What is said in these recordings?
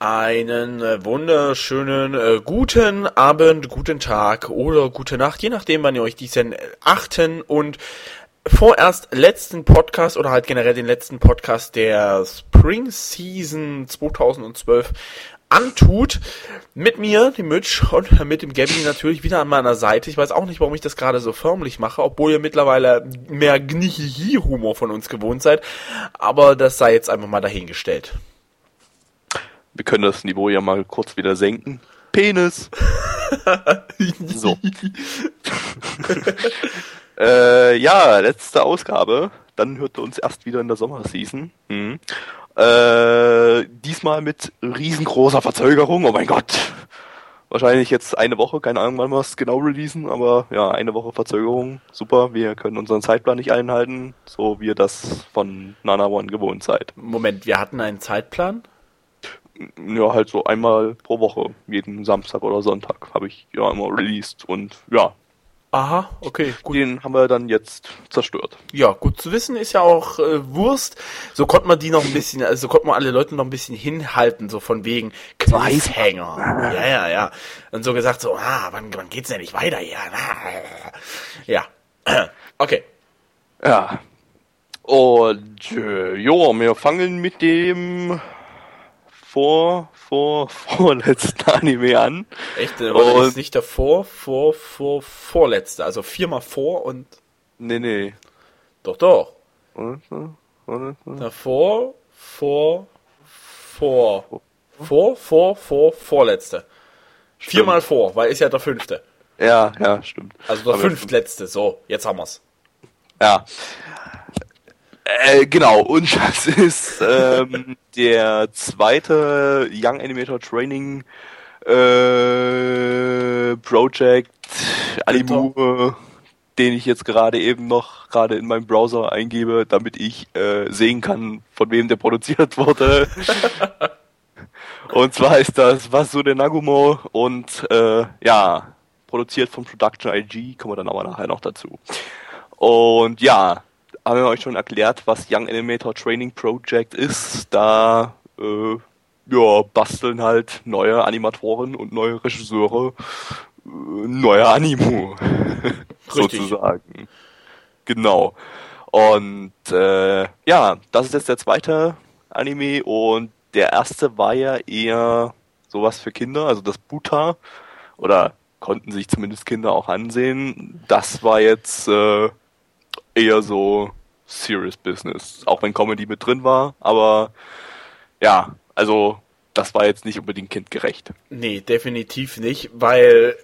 Einen wunderschönen guten Abend, guten Tag oder gute Nacht, je nachdem, wann ihr euch diesen achten und vorerst letzten Podcast oder halt generell den letzten Podcast der Spring Season 2012 antut. Mit mir, dem Mitch, und mit dem Gabby natürlich wieder an meiner Seite. Ich weiß auch nicht, warum ich das gerade so förmlich mache, obwohl ihr mittlerweile mehr Gnihihi-Humor von uns gewohnt seid, aber das sei jetzt einfach mal dahingestellt. Wir können das Niveau ja mal kurz wieder senken. Penis! So. Letzte Ausgabe. Dann hört ihr uns erst wieder in der Sommerseason. Diesmal mit riesengroßer Verzögerung. Oh mein Gott! Wahrscheinlich jetzt eine Woche. Keine Ahnung, wann wir es genau releasen. Aber ja, eine Woche Verzögerung. Super. Wir können unseren Zeitplan nicht einhalten, so wie ihr das von Nana One gewohnt seid. Moment, wir hatten einen Zeitplan? Ja, halt so einmal pro Woche, jeden Samstag oder Sonntag habe ich ja immer released und ja. Aha, okay, gut. Den haben wir dann jetzt zerstört. Ja, gut zu wissen, ist ja auch Wurst. So konnte man die noch ein bisschen, also so konnte man alle Leute noch ein bisschen hinhalten, so von wegen Cliffhanger. Ja. Und so gesagt, so, wann geht's denn nicht weiter? Ja. Okay. Ja. Und wir fangen mit dem vorletzten Anime an. Echt? Oder ist nicht der vorletzte? Also viermal vor und... Nee. Doch. Davor, vorletzte. Stimmt. Viermal vor, weil ist ja der fünfte. Ja, stimmt. Also der fünftletzte, so, jetzt haben wir's. Ja. Genau, und das ist der zweite Young Animator Training Project Anime, den ich jetzt gerade eben noch in meinem Browser eingebe, damit ich sehen kann, von wem der produziert wurde. Und zwar ist das Vasude Nagumo und produziert von Production IG, kommen wir dann aber nachher noch dazu. Und ja, haben wir euch schon erklärt, was Young Animator Training Project ist. Da basteln halt neue Animatoren und neue Regisseure neue Anime. Sozusagen. Genau. Und das ist jetzt der zweite Anime und der erste war ja eher sowas für Kinder, also das Buta, oder konnten sich zumindest Kinder auch ansehen. Das war jetzt eher so Serious Business. Auch wenn Comedy mit drin war, aber ja, also das war jetzt nicht unbedingt kindgerecht. Nee, definitiv nicht, weil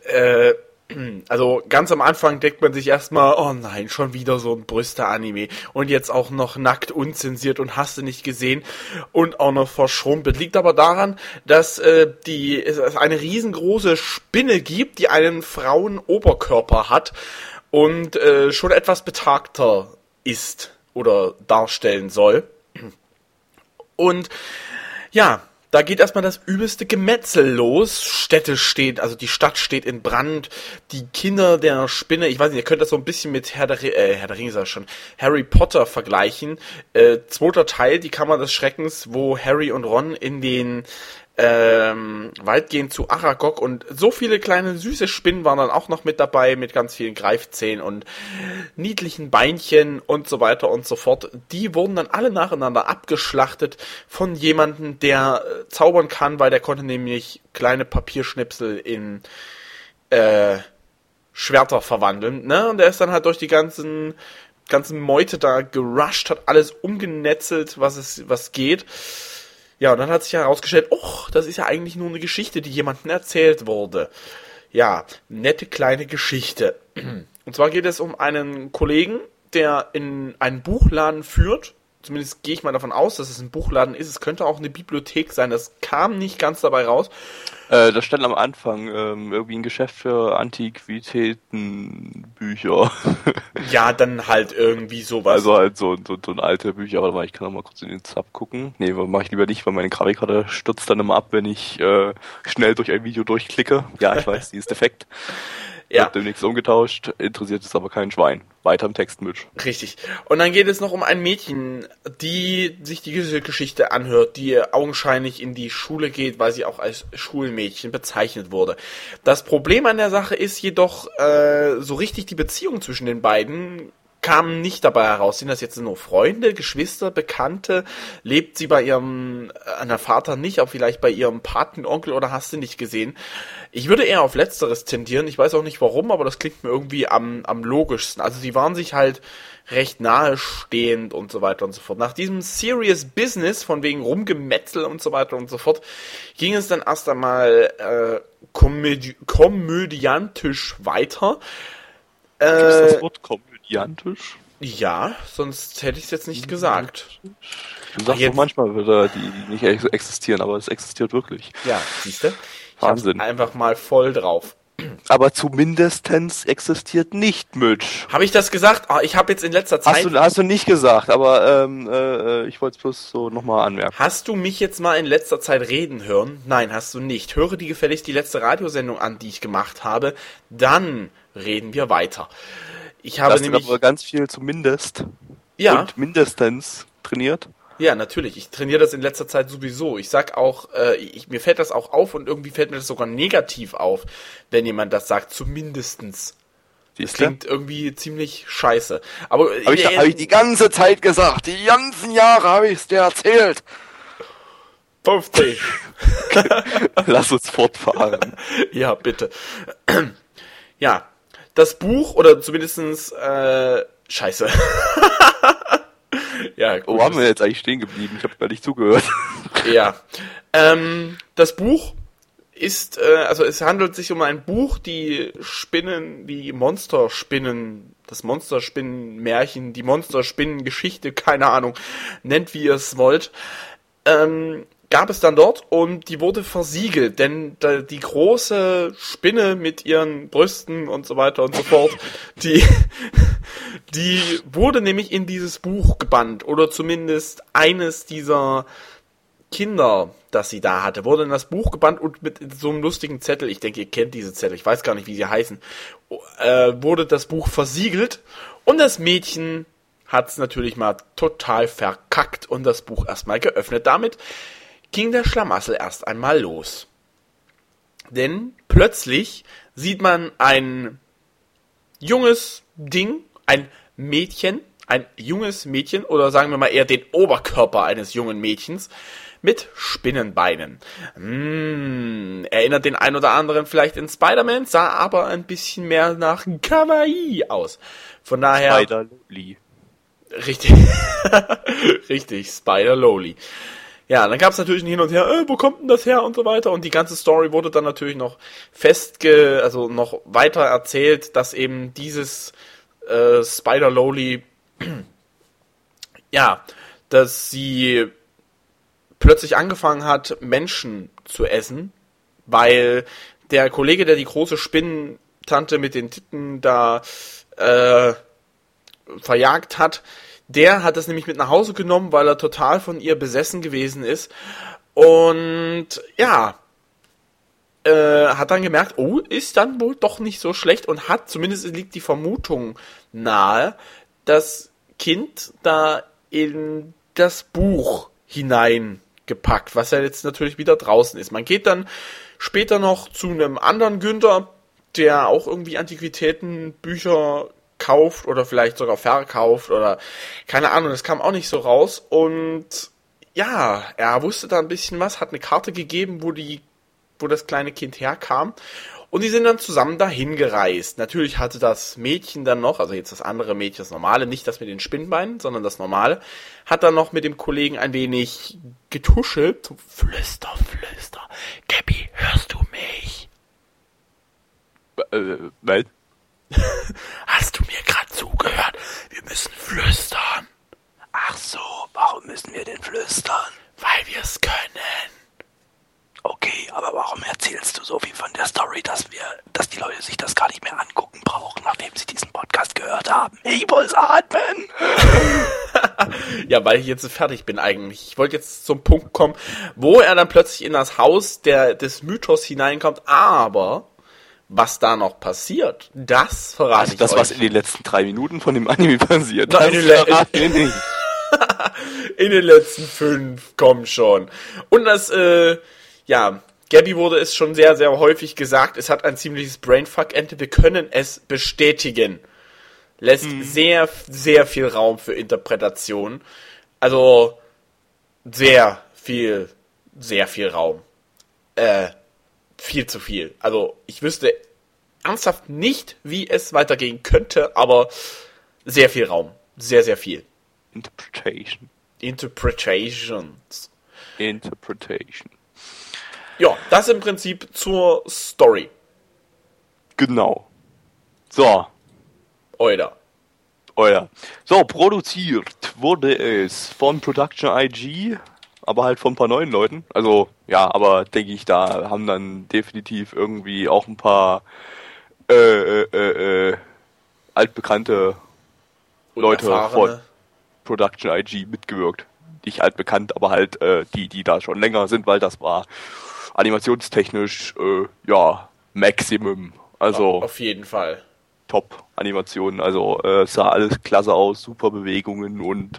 also ganz am Anfang denkt man sich erstmal, oh nein, schon wieder so ein Brüste-Anime und jetzt auch noch nackt, unzensiert und hast du nicht gesehen und auch noch verschrumpelt. Liegt aber daran, dass es eine riesengroße Spinne gibt, die einen Frauenoberkörper hat und schon etwas betagter ist oder darstellen soll. Und ja, da geht erstmal das übelste Gemetzel los. Die Stadt steht in Brand. Die Kinder der Spinne, ich weiß nicht, ihr könnt das so ein bisschen mit Harry Potter vergleichen. Zweiter Teil, die Kammer des Schreckens, wo Harry und Ron in den weitgehend zu Aragog und so viele kleine süße Spinnen waren dann auch noch mit dabei, mit ganz vielen Greifzähnen und niedlichen Beinchen und so weiter und so fort. Die wurden dann alle nacheinander abgeschlachtet von jemandem, der zaubern kann, weil der konnte nämlich kleine Papierschnipsel in Schwerter verwandeln, ne? Und der ist dann halt durch die ganzen Meute da gerusht, hat alles umgenetzelt, was geht. Ja, und dann hat sich herausgestellt, das ist ja eigentlich nur eine Geschichte, die jemandem erzählt wurde. Ja, nette kleine Geschichte. Und zwar geht es um einen Kollegen, der in einen Buchladen führt. Zumindest gehe ich mal davon aus, dass es ein Buchladen ist. Es könnte auch eine Bibliothek sein. Das kam nicht ganz dabei raus. Das stand am Anfang irgendwie ein Geschäft für Antiquitätenbücher. Ja, dann halt irgendwie sowas. Also halt so ein alte Bücher. Warte mal, ich kann noch mal kurz in den Zap gucken. Nee, mache ich lieber nicht, weil meine Grafikkarte stürzt dann immer ab, wenn ich schnell durch ein Video durchklicke. Ja, ich weiß, die ist defekt. Ja. Wird demnächst umgetauscht, interessiert es aber kein Schwein. Weiter im Text, Mitch. Richtig. Und dann geht es noch um ein Mädchen, die sich diese Geschichte anhört, die augenscheinlich in die Schule geht, weil sie auch als Schulmädchen bezeichnet wurde. Das Problem an der Sache ist jedoch, so richtig die Beziehung zwischen den beiden kam nicht dabei heraus. Sind das jetzt nur Freunde, Geschwister, Bekannte? Lebt sie bei ihrem, an der Vater nicht, aber vielleicht bei ihrem Patenonkel oder hast du nicht gesehen? Ich würde eher auf Letzteres tendieren. Ich weiß auch nicht warum, aber das klingt mir irgendwie am logischsten. Also sie waren sich halt recht nahestehend und so weiter und so fort. Nach diesem Serious Business, von wegen Rumgemetzel und so weiter und so fort, ging es dann erst einmal komödiantisch weiter. Gibt es das Wort Komödie? Gigantisch? Ja, sonst hätte ich es jetzt nicht gesagt. Du sagst doch manchmal Wörter, die nicht existieren, aber es existiert wirklich. Ja, siehst du? Wahnsinn. Ich hab's einfach mal voll drauf. Aber zumindestens existiert nicht, Mitch. Habe ich das gesagt? Oh, ich habe jetzt in letzter Zeit... Hast du nicht gesagt, aber ich wollte es bloß so nochmal anmerken. Hast du mich jetzt mal in letzter Zeit reden hören? Nein, hast du nicht. Höre dir gefälligst die letzte Radiosendung an, die ich gemacht habe. Dann reden wir weiter. Ich habe nämlich aber ganz viel zumindest und mindestens trainiert. Ja, natürlich. Ich trainiere das in letzter Zeit sowieso. Ich sag auch, mir fällt das auch auf und irgendwie fällt mir das sogar negativ auf, wenn jemand das sagt, zumindestens. Das klingt irgendwie ziemlich scheiße. Aber hab ich die ganze Zeit gesagt. Die ganzen Jahre habe ich es dir erzählt. 50. Lass uns fortfahren. Ja, bitte. Ja. Das Buch, oder zumindestens, scheiße. Ja, gut. Wo haben wir jetzt eigentlich stehen geblieben? Ich habe gar nicht zugehört. Ja. Das Buch ist, es handelt sich um ein Buch, das Monsterspinnen-Märchen, die Monsterspinnen-Geschichte, keine Ahnung, nennt wie ihr es wollt, gab es dann dort und die wurde versiegelt, denn die große Spinne mit ihren Brüsten und so weiter und so fort, die wurde nämlich in dieses Buch gebannt oder zumindest eines dieser Kinder, das sie da hatte, wurde in das Buch gebannt und mit so einem lustigen Zettel, ich denke, ihr kennt diese Zettel, ich weiß gar nicht, wie sie heißen, wurde das Buch versiegelt und das Mädchen hat es natürlich mal total verkackt und das Buch erstmal geöffnet. Damit ging der Schlamassel erst einmal los. Denn plötzlich sieht man ein junges Ding, ein junges Mädchen, oder sagen wir mal eher den Oberkörper eines jungen Mädchens, mit Spinnenbeinen. Erinnert den einen oder anderen vielleicht an Spider-Man, sah aber ein bisschen mehr nach Kawaii aus. Von daher... Spider-Loli. Richtig. Richtig, Spider-Loli. Ja, dann gab es natürlich ein Hin und Her, wo kommt denn das her und so weiter. Und die ganze Story wurde dann natürlich noch noch weiter erzählt, dass eben dieses Spider-Loli, dass sie plötzlich angefangen hat, Menschen zu essen, weil der Kollege, der die große Spinnentante mit den Titten da verjagt hat, der hat das nämlich mit nach Hause genommen, weil er total von ihr besessen gewesen ist. Und hat dann gemerkt, oh, ist dann wohl doch nicht so schlecht und hat, zumindest liegt die Vermutung nahe, das Kind da in das Buch hineingepackt, was ja jetzt natürlich wieder draußen ist. Man geht dann später noch zu einem anderen Günther, der auch irgendwie Antiquitätenbücher kauft oder vielleicht sogar verkauft oder keine Ahnung, das kam auch nicht so raus und er wusste da ein bisschen was, hat eine Karte gegeben, wo das kleine Kind herkam und die sind dann zusammen dahin gereist. Natürlich hatte das Mädchen dann noch, also jetzt das andere Mädchen, das normale, nicht das mit den Spinnbeinen, sondern das normale, hat dann noch mit dem Kollegen ein wenig getuschelt. So, Flüster, Flüster, Gabby, hörst du mich? Nein. Hast du mir gerade zugehört? Wir müssen flüstern. Ach so, warum müssen wir denn flüstern? Weil wir es können. Okay, aber warum erzählst du so viel von der Story, dass die Leute sich das gar nicht mehr angucken brauchen, nachdem sie diesen Podcast gehört haben? Ich muss atmen! Ja, weil ich jetzt fertig bin eigentlich. Ich wollte jetzt zum Punkt kommen, wo er dann plötzlich in das Haus des Mythos hineinkommt, aber Was da noch passiert, das verrate ich euch. Das, was in den letzten 3 Minuten von dem Anime passiert, das verrate ich nicht. In den letzten 5, komm schon. Und das, Gabby wurde es schon sehr, sehr häufig gesagt, es hat ein ziemliches Brainfuck-Ende, wir können es bestätigen. Lässt sehr, sehr viel Raum für Interpretation. Also, sehr viel Raum. Viel zu viel. Also, ich wüsste ernsthaft nicht, wie es weitergehen könnte, aber sehr viel Raum. Sehr, sehr viel. Interpretation. Ja, das im Prinzip zur Story. Genau. So. Euer. So, produziert wurde es von Production IG, aber halt von ein paar neuen Leuten. Also, ja, aber denke ich, da haben dann definitiv irgendwie auch ein paar altbekannte Leute von Production IG mitgewirkt. Nicht altbekannt, aber halt die da schon länger sind, weil das war animationstechnisch Maximum. Also ja, auf jeden Fall. Top-Animationen, also sah alles klasse aus, super Bewegungen und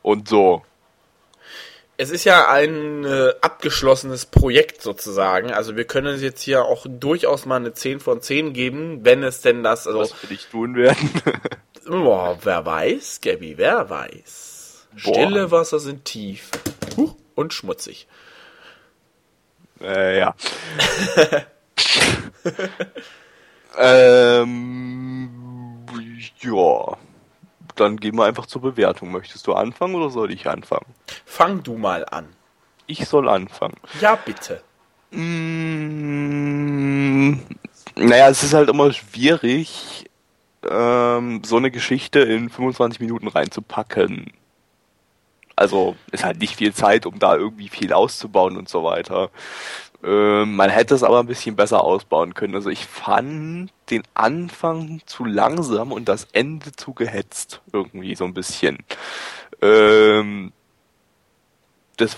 und so. Es ist ja ein abgeschlossenes Projekt sozusagen, also wir können es jetzt hier auch durchaus mal eine 10 von 10 geben, wenn es denn das... Also, was will ich tun werden? Boah, wer weiß, Gabby, wer weiß. Boah. Stille Wasser sind tief und schmutzig. Ja. Ja. Dann gehen wir einfach zur Bewertung. Möchtest du anfangen oder soll ich anfangen? Fang du mal an. Ich soll anfangen. Ja, bitte. Naja, es ist halt immer schwierig, so eine Geschichte in 25 Minuten reinzupacken. Also ist halt nicht viel Zeit, um da irgendwie viel auszubauen und so weiter. Man hätte es aber ein bisschen besser ausbauen können. Also ich fand den Anfang zu langsam und das Ende zu gehetzt irgendwie so ein bisschen. Des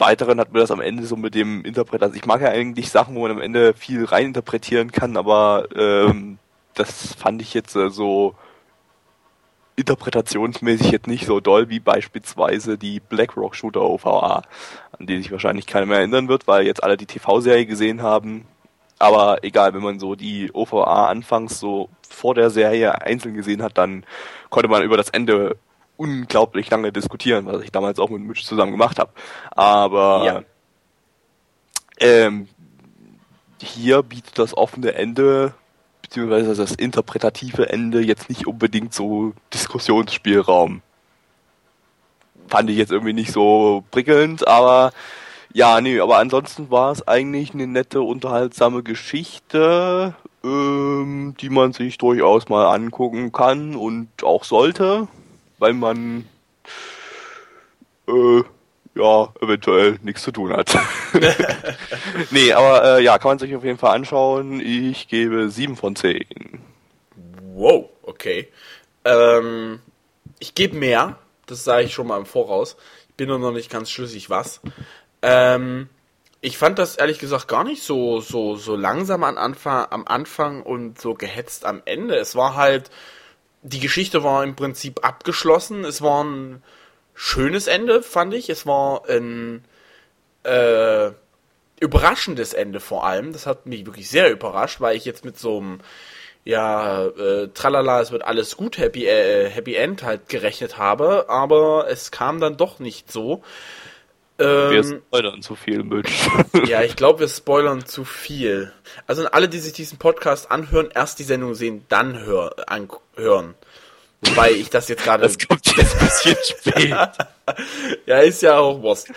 Weiteren hat mir das am Ende so mit dem Interpret... Also ich mag ja eigentlich Sachen, wo man am Ende viel reininterpretieren kann, aber das fand ich jetzt so... interpretationsmäßig jetzt nicht so doll wie beispielsweise die Blackrock Shooter OVA, an die sich wahrscheinlich keiner mehr erinnern wird, weil jetzt alle die TV-Serie gesehen haben. Aber egal, wenn man so die OVA anfangs so vor der Serie einzeln gesehen hat, dann konnte man über das Ende unglaublich lange diskutieren, was ich damals auch mit Mitch zusammen gemacht habe. Aber ja. Hier bietet das offene Ende beziehungsweise das interpretative Ende jetzt nicht unbedingt so Diskussionsspielraum. Fand ich jetzt irgendwie nicht so prickelnd, aber aber ansonsten war es eigentlich eine nette, unterhaltsame Geschichte, die man sich durchaus mal angucken kann und auch sollte, weil man eventuell nichts zu tun hat. Kann man sich auf jeden Fall anschauen. Ich gebe 7 von 10. Wow, okay. Ich gebe mehr. Das sage ich schon mal im Voraus. Ich bin noch nicht ganz schlüssig, was. Ich fand das ehrlich gesagt gar nicht so langsam am Anfang und so gehetzt am Ende. Es war halt, die Geschichte war im Prinzip abgeschlossen. Es waren... schönes Ende, fand ich. Es war ein überraschendes Ende vor allem. Das hat mich wirklich sehr überrascht, weil ich jetzt mit so einem tralala, es wird alles gut, Happy End halt gerechnet habe, aber es kam dann doch nicht so. Wir spoilern zu viel, Mensch. Ja, ich glaube, wir spoilern zu viel. Also alle, die sich diesen Podcast anhören, erst die Sendung sehen, dann hören. Wobei ich das jetzt gerade... Das kommt jetzt ein bisschen spät. Ja, ist ja auch Wurst.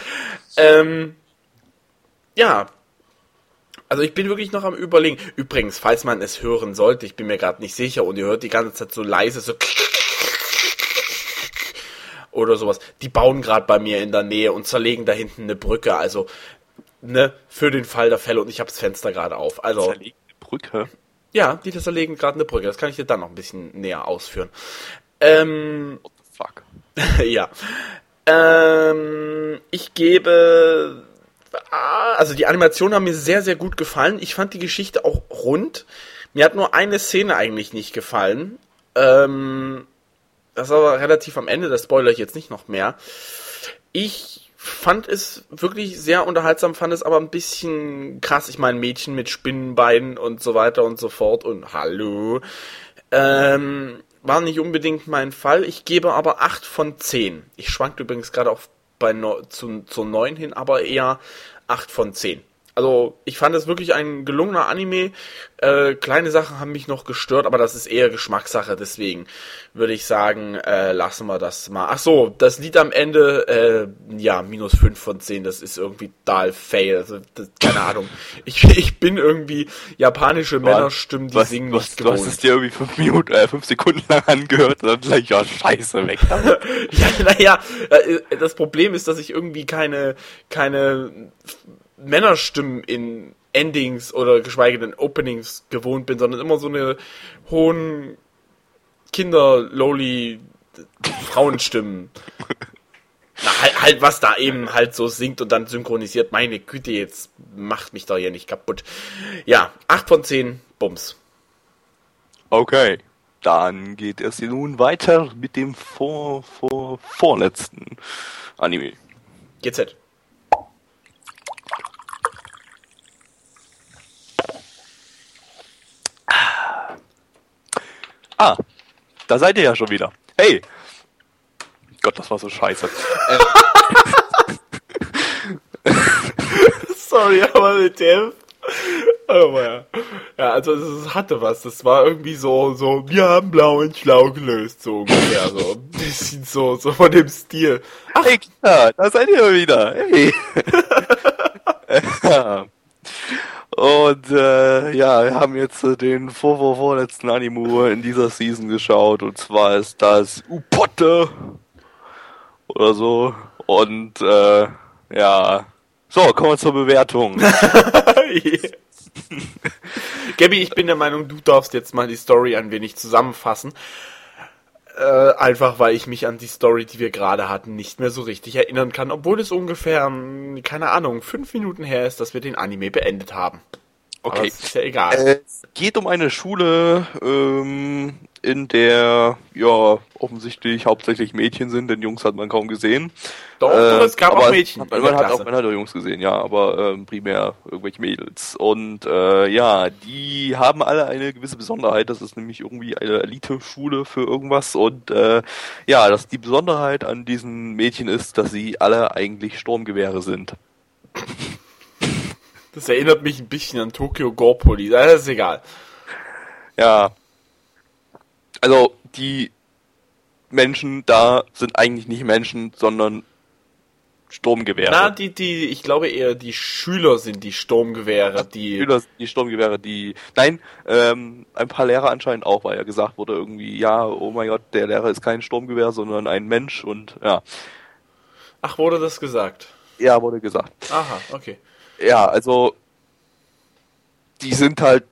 Also ich bin wirklich noch am Überlegen. Übrigens, falls man es hören sollte, ich bin mir gerade nicht sicher und ihr hört die ganze Zeit so leise, so... oder sowas. Die bauen gerade bei mir in der Nähe und zerlegen da hinten eine Brücke. Also, für den Fall der Fälle und ich habe das Fenster gerade auf. Also zerlegen eine Brücke? Ja, die zerlegen gerade eine Brücke. Das kann ich dir dann noch ein bisschen näher ausführen. What the fuck? Ja. Ich gebe also die Animationen haben mir sehr, sehr gut gefallen. Ich fand die Geschichte auch rund. Mir hat nur eine Szene eigentlich nicht gefallen. Das war relativ am Ende, das spoilere ich jetzt nicht noch mehr. Ich fand es wirklich sehr unterhaltsam, fand es aber ein bisschen krass. Ich meine, Mädchen mit Spinnenbeinen und so weiter und so fort und hallo. War nicht unbedingt mein Fall. Ich gebe aber 8 von 10. Ich schwankte übrigens gerade auch zu 9 hin, aber eher 8 von 10. Also ich fand es wirklich ein gelungener Anime. Kleine Sachen haben mich noch gestört, aber das ist eher Geschmackssache. Deswegen würde ich sagen, lassen wir das mal. Ach so, das Lied am Ende, minus 5 von 10, das ist irgendwie total fail. Also, keine Ahnung. Ich bin irgendwie japanische Männerstimmen, die singen nicht gewohnt. Du hast es dir irgendwie 5 Sekunden lang angehört und dann gleich, scheiße, weg. Das Problem ist, dass ich irgendwie keine Männerstimmen in Endings oder geschweige denn Openings gewohnt bin, sondern immer so eine hohen Kinder-Lowly Frauenstimmen. halt, was da eben halt so singt und dann synchronisiert. Meine Güte, jetzt macht mich da hier nicht kaputt. Ja, 8 von 10, Bums. Okay, dann geht es hier nun weiter mit dem vorletzten Anime. GZ. Ah, da seid ihr ja schon wieder. Hey! Gott, das war so scheiße. Sorry, aber mit dem... Oh mein. Ja, also es hatte was. Das war irgendwie so wir haben blauen Schlau gelöst, so ungefähr. So ein bisschen so von dem Stil. Ach, hey, klar, da seid ihr ja wieder. Hey! Und wir haben jetzt den vorletzten Anime in dieser Season geschaut, und zwar ist das Upotte oder so. Und so, kommen wir zur Bewertung. Gabi, ich bin der Meinung, du darfst jetzt mal die Story ein wenig zusammenfassen. Einfach, weil ich mich an die Story, die wir gerade hatten, nicht mehr so richtig erinnern kann, obwohl es ungefähr, 5 Minuten her ist, dass wir den Anime beendet haben. Okay. Aber ist ja egal. Es geht um eine Schule, in der, offensichtlich hauptsächlich Mädchen sind, denn Jungs hat man kaum gesehen. Doch, es gab auch Mädchen. Man hat auch Jungs gesehen, ja, aber primär irgendwelche Mädels. Und die haben alle eine gewisse Besonderheit, das ist nämlich irgendwie eine Elite-Schule für irgendwas. Und dass die Besonderheit an diesen Mädchen ist, dass sie alle eigentlich Sturmgewehre sind. Das erinnert mich ein bisschen an Tokyo Gore Police, das ist egal. Ja. Also, die Menschen da sind eigentlich nicht Menschen, sondern Sturmgewehre. Na, ich glaube eher, die Schüler sind die Sturmgewehre, ein paar Lehrer anscheinend auch, weil ja gesagt wurde irgendwie, ja, oh mein Gott, der Lehrer ist kein Sturmgewehr, sondern ein Mensch und, ja. Ach, wurde das gesagt? Ja, wurde gesagt. Aha, okay. Ja, also, die sind halt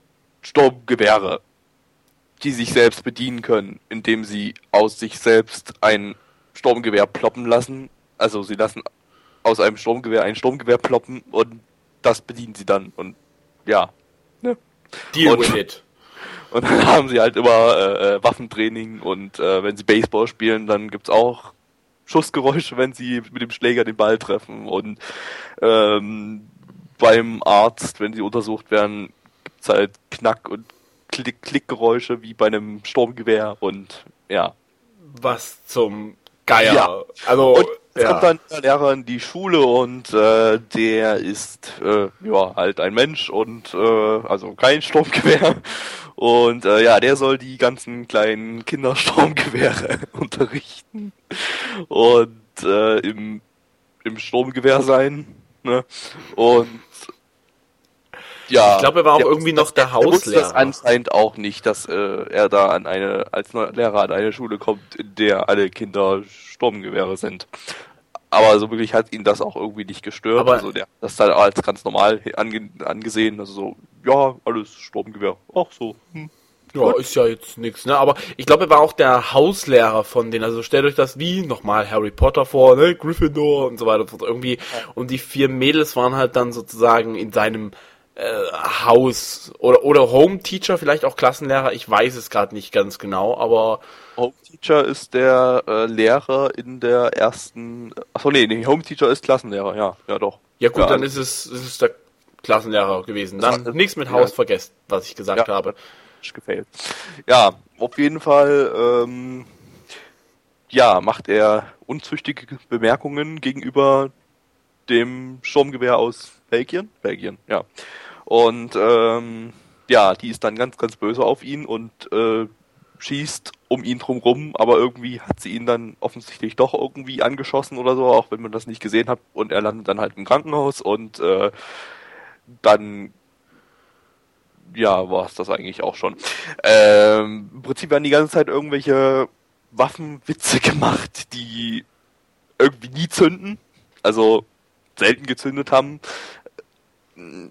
Sturmgewehre, die sich selbst bedienen können, indem sie aus sich selbst ein Sturmgewehr ploppen lassen. Also, sie lassen aus einem Sturmgewehr ein Sturmgewehr ploppen und das bedienen sie dann. Und ja, ne? Deal with it. Und dann haben sie halt immer Waffentraining und wenn sie Baseball spielen, dann gibt's auch Schussgeräusche, wenn sie mit dem Schläger den Ball treffen. Und beim Arzt, wenn sie untersucht werden, gibt's halt Knack- und Klickgeräusche wie bei einem Sturmgewehr und ja. Was zum Geier. Ja. Also, und jetzt kommt dann der Lehrer in die Schule und der ist halt ein Mensch und also kein Sturmgewehr. Und der soll die ganzen kleinen Kindersturmgewehre unterrichten und im Sturmgewehr sein. Ne? Und ja, ich glaube, er war auch irgendwie noch der Hauslehrer. Er wusste das anscheinend auch nicht, dass er da als Lehrer an eine Schule kommt, in der alle Kinder Sturmgewehre sind. Aber so wirklich hat ihn das auch irgendwie nicht gestört. Aber also der hat das dann als ganz normal angesehen. Also so, ja, alles Sturmgewehr. Ach so, Ja, gut. Ist ja jetzt nichts, ne? Aber ich glaube, er war auch der Hauslehrer von denen. Also stellt euch das wie nochmal Harry Potter vor, ne? Gryffindor und so weiter und so irgendwie. Ja. Und die vier Mädels waren halt dann sozusagen in seinem Haus oder Home Teacher, vielleicht auch Klassenlehrer. Ich weiß es gerade nicht ganz genau, aber Home Teacher ist der Lehrer in der ersten. Achso, nee, Home Teacher ist Klassenlehrer, ja doch. Ja gut, ja, dann ist es der Klassenlehrer gewesen. Dann nichts mit Haus vergessen, was ich gesagt habe. Gefällt. Ja, auf jeden Fall macht er unzüchtige Bemerkungen gegenüber dem Sturmgewehr aus Belgien. Ja. Und die ist dann ganz, ganz böse auf ihn und schießt um ihn drumrum, aber irgendwie hat sie ihn dann offensichtlich doch irgendwie angeschossen oder so, auch wenn man das nicht gesehen hat. Und er landet dann halt im Krankenhaus und dann war es das eigentlich auch schon. Im Prinzip werden die ganze Zeit irgendwelche Waffenwitze gemacht, die irgendwie nie zünden, also selten gezündet haben.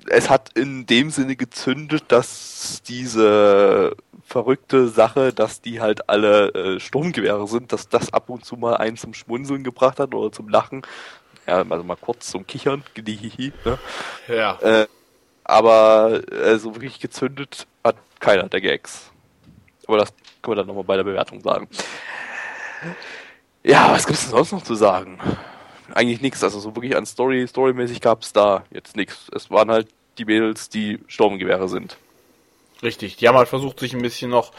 Es hat in dem Sinne gezündet, dass diese verrückte Sache, dass die halt alle Sturmgewehre sind, dass das ab und zu mal einen zum Schmunzeln gebracht hat oder zum Lachen. Ja, also mal kurz zum Kichern. Ne? Ja. Aber so wirklich gezündet hat keiner der Gags. Aber das können wir dann nochmal bei der Bewertung sagen. Ja, was gibt's denn sonst noch zu sagen? Eigentlich nichts. Also so wirklich an Storymäßig gab's da jetzt nichts. Es waren halt die Mädels, die Sturmgewehre sind. Richtig. Die haben halt versucht, sich ein bisschen noch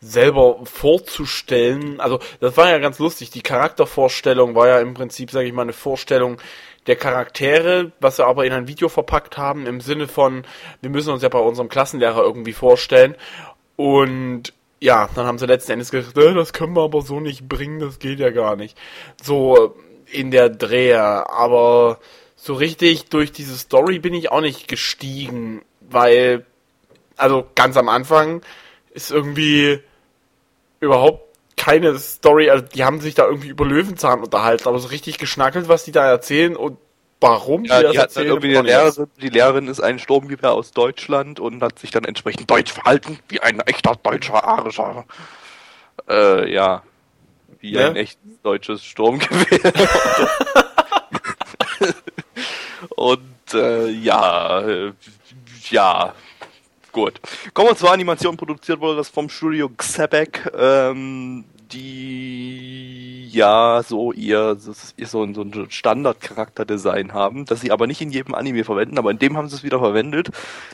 selber vorzustellen. Also das war ja ganz lustig. Die Charaktervorstellung war ja im Prinzip, sage ich mal, eine Vorstellung der Charaktere, was wir aber in ein Video verpackt haben, im Sinne von, wir müssen uns ja bei unserem Klassenlehrer irgendwie vorstellen. Und ja, dann haben sie letzten Endes gesagt, das können wir aber so nicht bringen, das geht ja gar nicht. So in der Dreher, aber so richtig durch diese Story bin ich auch nicht gestiegen, weil, also ganz am Anfang ist irgendwie überhaupt keine Story, also die haben sich da irgendwie über Löwenzahn unterhalten, aber so richtig geschnackelt, was die da erzählen und warum die das erzählen. Die Lehrerin ist ein Sturmgewehr aus Deutschland und hat sich dann entsprechend deutsch verhalten, wie ein echter deutscher arischer. Wie ein echtes deutsches Sturmgewehr. Und gut. Kommen wir zur Animation. Produziert wurde das vom Studio Xebec, die so ein Standard-Charakterdesign haben, das sie aber nicht in jedem Anime verwenden, aber in dem haben sie es wieder verwendet.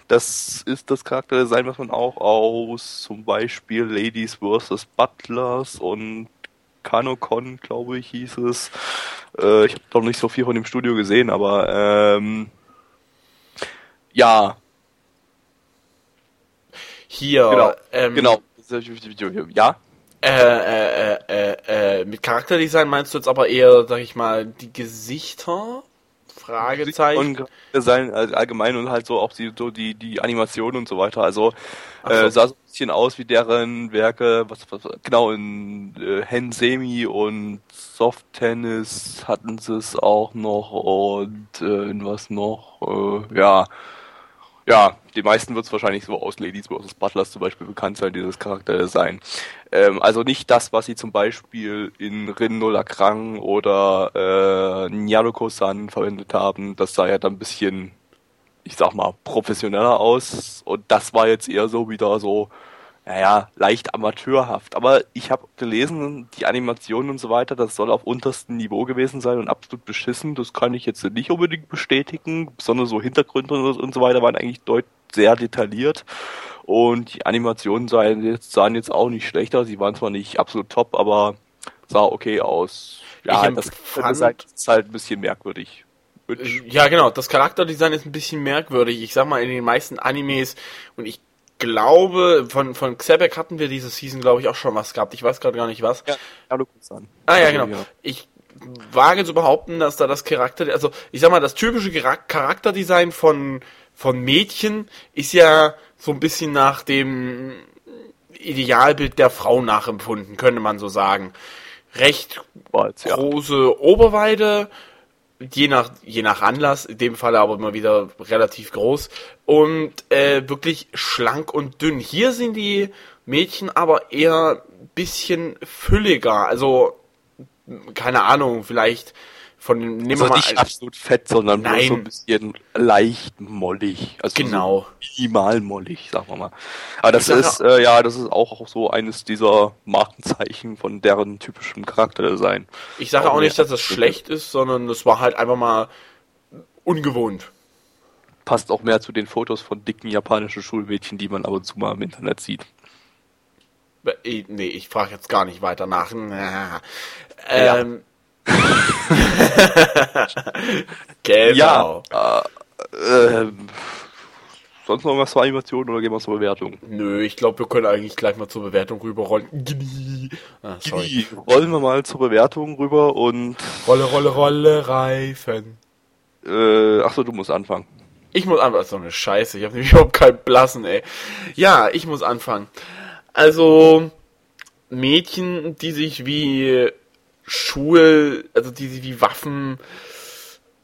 Das ist das Charakterdesign, was man auch aus zum Beispiel Ladies vs. Butlers und Kanokon, glaube ich, hieß es. Ich habe noch nicht so viel von dem Studio gesehen, aber hier, genau. Ja? Mit Charakterdesign meinst du jetzt aber eher, sag ich mal, die Gesichter? Fragezeichen? Und Design allgemein und halt so auch die Animationen und so weiter. Also sah so ein bisschen aus wie deren Werke, in Hensemi und Soft Tennis hatten sie es auch noch und in was noch? Ja, den meisten wird es wahrscheinlich so aus Ladies vs. Butlers zum Beispiel bekannt sein, dieses Charakterdesign. Also nicht das, was sie zum Beispiel in Rindola Krang oder Nyaruko-san verwendet haben. Das sah ja dann ein bisschen, ich sag mal, professioneller aus. Und das war jetzt eher so wieder so, leicht amateurhaft. Aber ich habe gelesen, die Animationen und so weiter, das soll auf unterstem Niveau gewesen sein und absolut beschissen. Das kann ich jetzt nicht unbedingt bestätigen. Besonders so Hintergründe und so weiter waren eigentlich sehr detailliert. Und die Animationen sahen jetzt auch nicht schlechter. Sie waren zwar nicht absolut top, aber sah okay aus. Ja, das ist halt ein bisschen merkwürdig. Ja, genau. Das Charakterdesign ist ein bisschen merkwürdig. Ich sag mal, in den meisten Animes und ich glaube, von Xebec hatten wir diese Season, glaube ich, auch schon was gehabt. Ich weiß gerade gar nicht was. Ja, du guckst an. Genau. Ich wage zu behaupten, dass da das das typische Charakterdesign von Mädchen ist ja so ein bisschen nach dem Idealbild der Frau nachempfunden, könnte man so sagen. Recht große Oberweite, je nach Anlass, in dem Fall aber immer wieder relativ groß und wirklich schlank und dünn. Hier sind die Mädchen aber eher ein bisschen fülliger, also keine Ahnung, vielleicht von dem... Also nicht absolut fett, sondern nur so ein bisschen leicht mollig. Also genau. So minimal mollig, sagen wir mal. Aber das ist, das ist auch so eines dieser Markenzeichen von deren typischem Charakterdesign. Ich sage auch nicht, dass das schlecht ist, sondern es war halt einfach mal ungewohnt. Passt auch mehr zu den Fotos von dicken japanischen Schulmädchen, die man ab und zu mal im Internet sieht. Nee, ich frage jetzt gar nicht weiter nach. Genau. Ja, sonst noch was zur Animation oder gehen wir zur Bewertung? Nö, ich glaube, wir können eigentlich gleich mal zur Bewertung rüberrollen. Rollen wir mal zur Bewertung rüber und... Rolle, Rolle, Rolle, Reifen. Achso, du musst anfangen. Ich muss anfangen. Das ist doch eine Scheiße. Ich habe nämlich überhaupt keinen Blassen, ey. Ja, ich muss anfangen. Also, Mädchen, die sich wie... die sich wie Waffen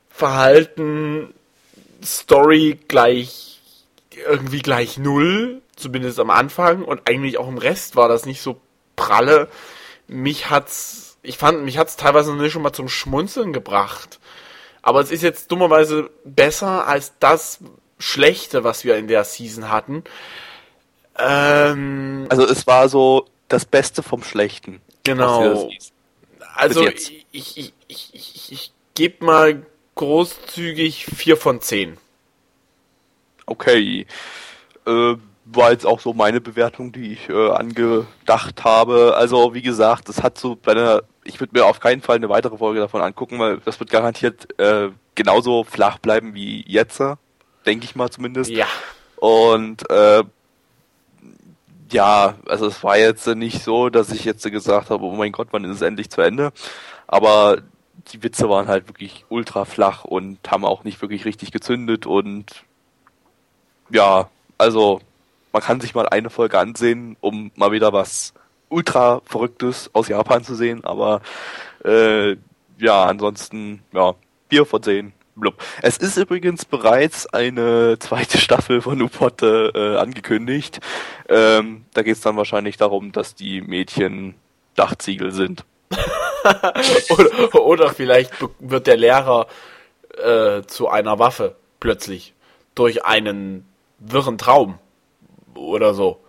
verhalten, Story gleich null, zumindest am Anfang und eigentlich auch im Rest war das nicht so pralle. Mich hat's teilweise nicht schon mal zum Schmunzeln gebracht. Aber es ist jetzt dummerweise besser als das Schlechte, was wir in der Season hatten. Also es war so das Beste vom Schlechten. Genau. Also, ich gebe mal großzügig 4 von 10. Okay. War jetzt auch so meine Bewertung, die ich angedacht habe. Also, wie gesagt, das hat so ich würde mir auf keinen Fall eine weitere Folge davon angucken, weil das wird garantiert genauso flach bleiben wie jetzt, denke ich mal zumindest. Ja. Und, ja, also es war jetzt nicht so, dass ich jetzt gesagt habe, oh mein Gott, wann ist es endlich zu Ende? Aber die Witze waren halt wirklich ultra flach und haben auch nicht wirklich richtig gezündet und ja, also man kann sich mal eine Folge ansehen, um mal wieder was ultra Verrücktes aus Japan zu sehen, aber ansonsten, 4 von 10. Blub. Es ist übrigens bereits eine zweite Staffel von Upotte angekündigt. Da geht es dann wahrscheinlich darum, dass die Mädchen Dachziegel sind. oder vielleicht wird der Lehrer zu einer Waffe plötzlich durch einen wirren Traum oder so.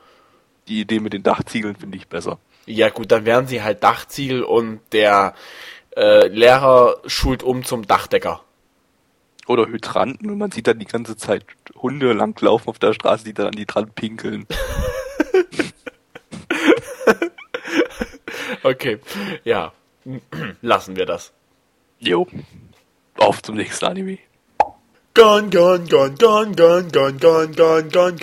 Die Idee mit den Dachziegeln finde ich besser. Ja gut, dann wären sie halt Dachziegel und der Lehrer schult um zum Dachdecker. Oder Hydranten und man sieht dann die ganze Zeit Hunde langlaufen auf der Straße, die dann an die dran pinkeln. Okay, ja, lassen wir das. Jo, auf zum nächsten Anime. Gon, gon, gon, gon, gon, gon, gon, gon, gon, gon,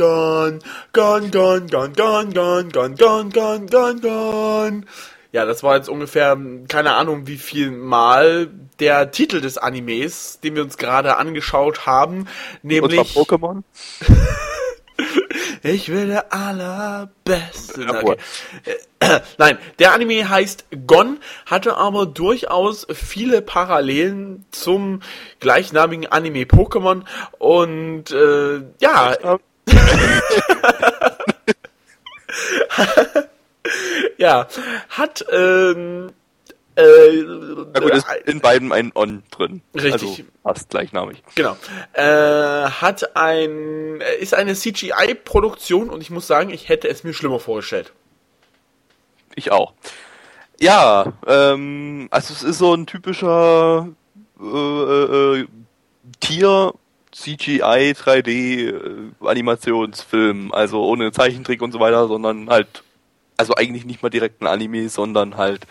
gon, gon, gon, gon, gon, gon, gon, gon, gon, gon. Ja, das war jetzt ungefähr, keine Ahnung wie viel Mal, der Titel des Animes, den wir uns gerade angeschaut haben, nämlich... Und zwar Pokémon? Ich will der allerbeste. Okay. Nein, der Anime heißt Gon, hatte aber durchaus viele Parallelen zum gleichnamigen Anime Pokémon und ja... Ja, hat na gut, ist in beiden ein On drin. Richtig. Also fast gleichnamig. Genau. Ist eine CGI-Produktion und ich muss sagen, ich hätte es mir schlimmer vorgestellt. Ich auch. Ja, also es ist so ein typischer Tier- CGI 3D Animationsfilm, also ohne Zeichentrick und so weiter, sondern halt also eigentlich nicht mal direkt ein Anime, sondern halt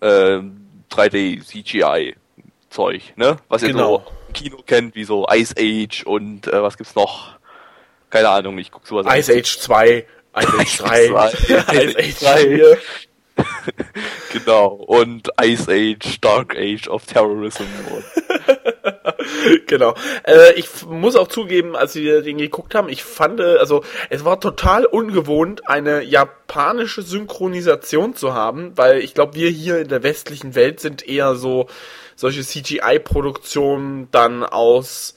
3D-CGI-Zeug, ne? Was ihr so im Kino kennt, wie so Ice Age und was gibt's noch? Keine Ahnung, ich guck sowas an. Ice Age 2, Ice Age 3, Ice Age 4. Genau, und Ice Age, Dark Age of Terrorism. Genau. Ich muss auch zugeben, als wir den geguckt haben, ich fand, also es war total ungewohnt, eine japanische Synchronisation zu haben, weil ich glaube, wir hier in der westlichen Welt sind eher so solche CGI-Produktionen dann aus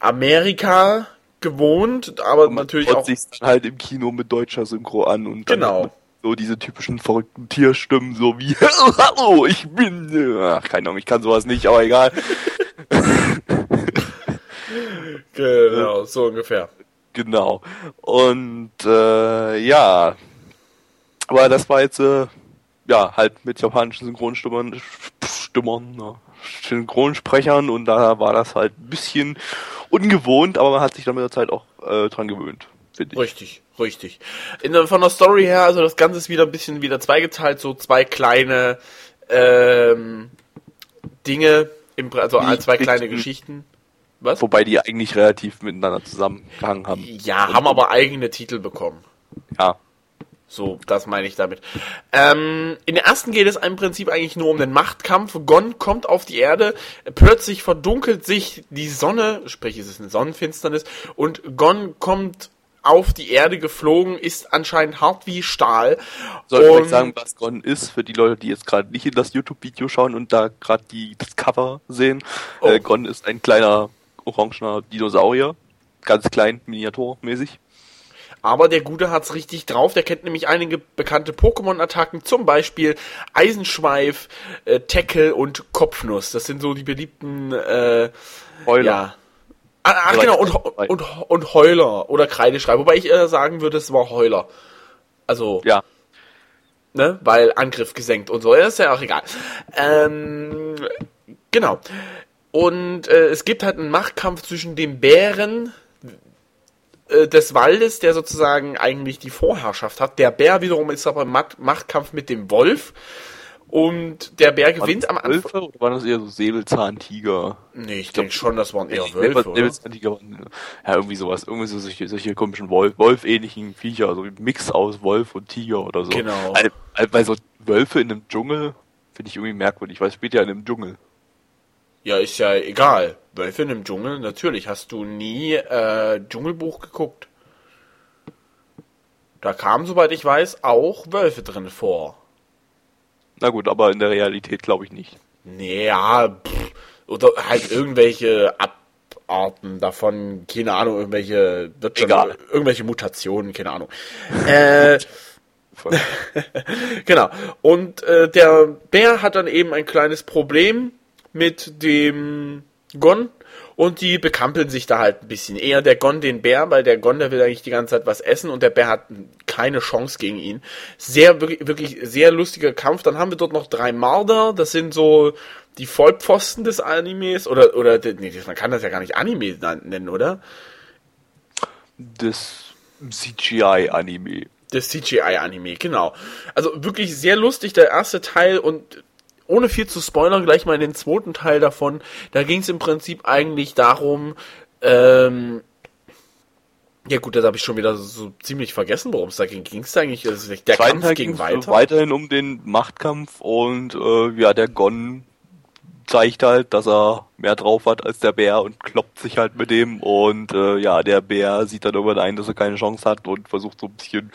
Amerika gewohnt, aber und man natürlich auch sich halt im Kino mit deutscher Synchro an und dann genau so diese typischen verrückten Tierstimmen, so wie hallo, ich bin keine Ahnung, ich kann sowas nicht, aber egal. Genau, so ungefähr. Genau. Und ja, aber das war jetzt ja halt mit japanischen Synchronsprechern und da war das halt ein bisschen ungewohnt, aber man hat sich dann mit der Zeit auch dran gewöhnt, finde ich. Richtig, richtig. Von der Story her, also das Ganze ist wieder ein bisschen wieder zweigeteilt, so zwei kleine Dinge, zwei kleine Geschichten. Was? Wobei die eigentlich relativ miteinander zusammengehangen haben. Ja, und haben aber eigene Titel bekommen. Ja. So, das meine ich damit. In der ersten geht es im Prinzip eigentlich nur um den Machtkampf. Gon kommt auf die Erde, plötzlich verdunkelt sich die Sonne, sprich es ist eine Sonnenfinsternis, und Gon kommt auf die Erde geflogen, ist anscheinend hart wie Stahl. Soll ich vielleicht sagen, was Gon ist, für die Leute, die jetzt gerade nicht in das YouTube-Video schauen und da gerade das Cover sehen. Oh. Gon ist ein kleiner, orangener Dinosaurier, ganz klein, miniaturmäßig. Aber der Gute hat's richtig drauf, der kennt nämlich einige bekannte Pokémon-Attacken, zum Beispiel Eisenschweif, Tackle und Kopfnuss. Das sind so die beliebten Heuler. Ja. Ach genau, und Heuler oder Kreideschrei. Wobei ich eher sagen würde, es war Heuler. Also, ja. Ne, weil Angriff gesenkt und so, das ist ja auch egal. Genau. Und es gibt halt einen Machtkampf zwischen dem Bären des Waldes, der sozusagen eigentlich die Vorherrschaft hat. Der Bär wiederum ist aber im Machtkampf mit dem Wolf und der Bär gewinnt am Anfang. Wölfe oder waren das eher so Säbelzahntiger? Nee, ich denke schon, das waren eher Wölfe, oder? Säbelzahntiger waren ja irgendwie sowas, irgendwie so solche komischen Wolf-ähnlichen Viecher, so ein Mix aus Wolf und Tiger oder so. Genau. Weil so Wölfe in einem Dschungel finde ich irgendwie merkwürdig, weil es spielt ja in einem Dschungel. Ja, ist ja egal. Wölfe im Dschungel, natürlich. Hast du nie Dschungelbuch geguckt? Da kamen, soweit ich weiß, auch Wölfe drin vor. Na gut, aber in der Realität glaube ich nicht. Naja, oder halt irgendwelche Abarten davon, keine Ahnung, irgendwelche Mutationen, keine Ahnung. Genau. Und der Bär hat dann eben ein kleines Problem mit dem Gon und die bekampeln sich da halt ein bisschen. Eher der Gon den Bär, weil der Gon, der will eigentlich die ganze Zeit was essen und der Bär hat keine Chance gegen ihn. Sehr, wirklich, wirklich sehr lustiger Kampf. Dann haben wir dort noch 3 Marder, das sind so die Vollpfosten des Animes oder nee, man kann das ja gar nicht Anime nennen, oder? Das CGI-Anime. Das CGI-Anime, genau. Also wirklich sehr lustig, der erste Teil und ohne viel zu spoilern, gleich mal in den zweiten Teil davon, da ging es im Prinzip eigentlich darum, ja gut, das habe ich schon wieder so ziemlich vergessen, worum es da ging. Ging es eigentlich, also der Kampf Teil ging weiter? Weiterhin um den Machtkampf und ja, der Gon zeigt halt, dass er mehr drauf hat als der Bär und kloppt sich halt mit dem und ja, der Bär sieht dann irgendwann ein, dass er keine Chance hat und versucht so ein bisschen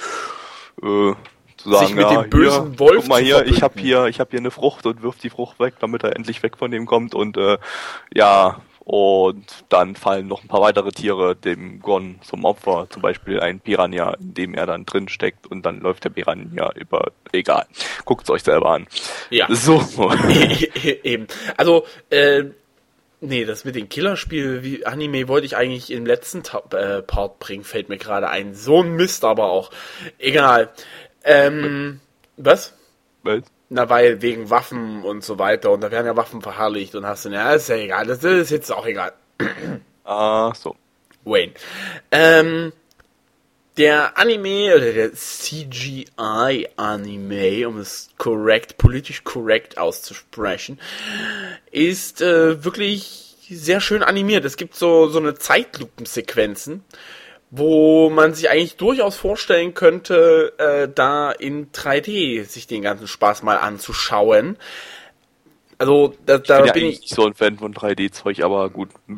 sagen, sich mit dem bösen Wolf guck mal hier, verbünden. Ich hab hier eine Frucht und wirf die Frucht weg, damit er endlich weg von dem kommt und ja, und dann fallen noch ein paar weitere Tiere dem Gon zum Opfer, zum Beispiel ein Piranha, in dem er dann drin steckt und dann läuft der Piranha über, egal, guckt's euch selber an. Ja. So. Eben. Also, nee, das mit dem Killerspiel wie Anime wollte ich eigentlich im letzten Part bringen, fällt mir gerade ein. So ein Mist aber auch. Egal. Was? Na, weil wegen Waffen und so weiter und da werden ja Waffen verherrlicht und hast du, ja, ist ja egal, das ist jetzt auch egal. Ah, so. Wayne. Der Anime, oder der CGI-Anime, um es politisch korrekt auszusprechen, ist wirklich sehr schön animiert. Es gibt so eine Zeitlupensequenzen, wo man sich eigentlich durchaus vorstellen könnte, da in 3D sich den ganzen Spaß mal anzuschauen. Also, da bin ich nicht so ein Fan von 3D-Zeug, aber gut. Ja.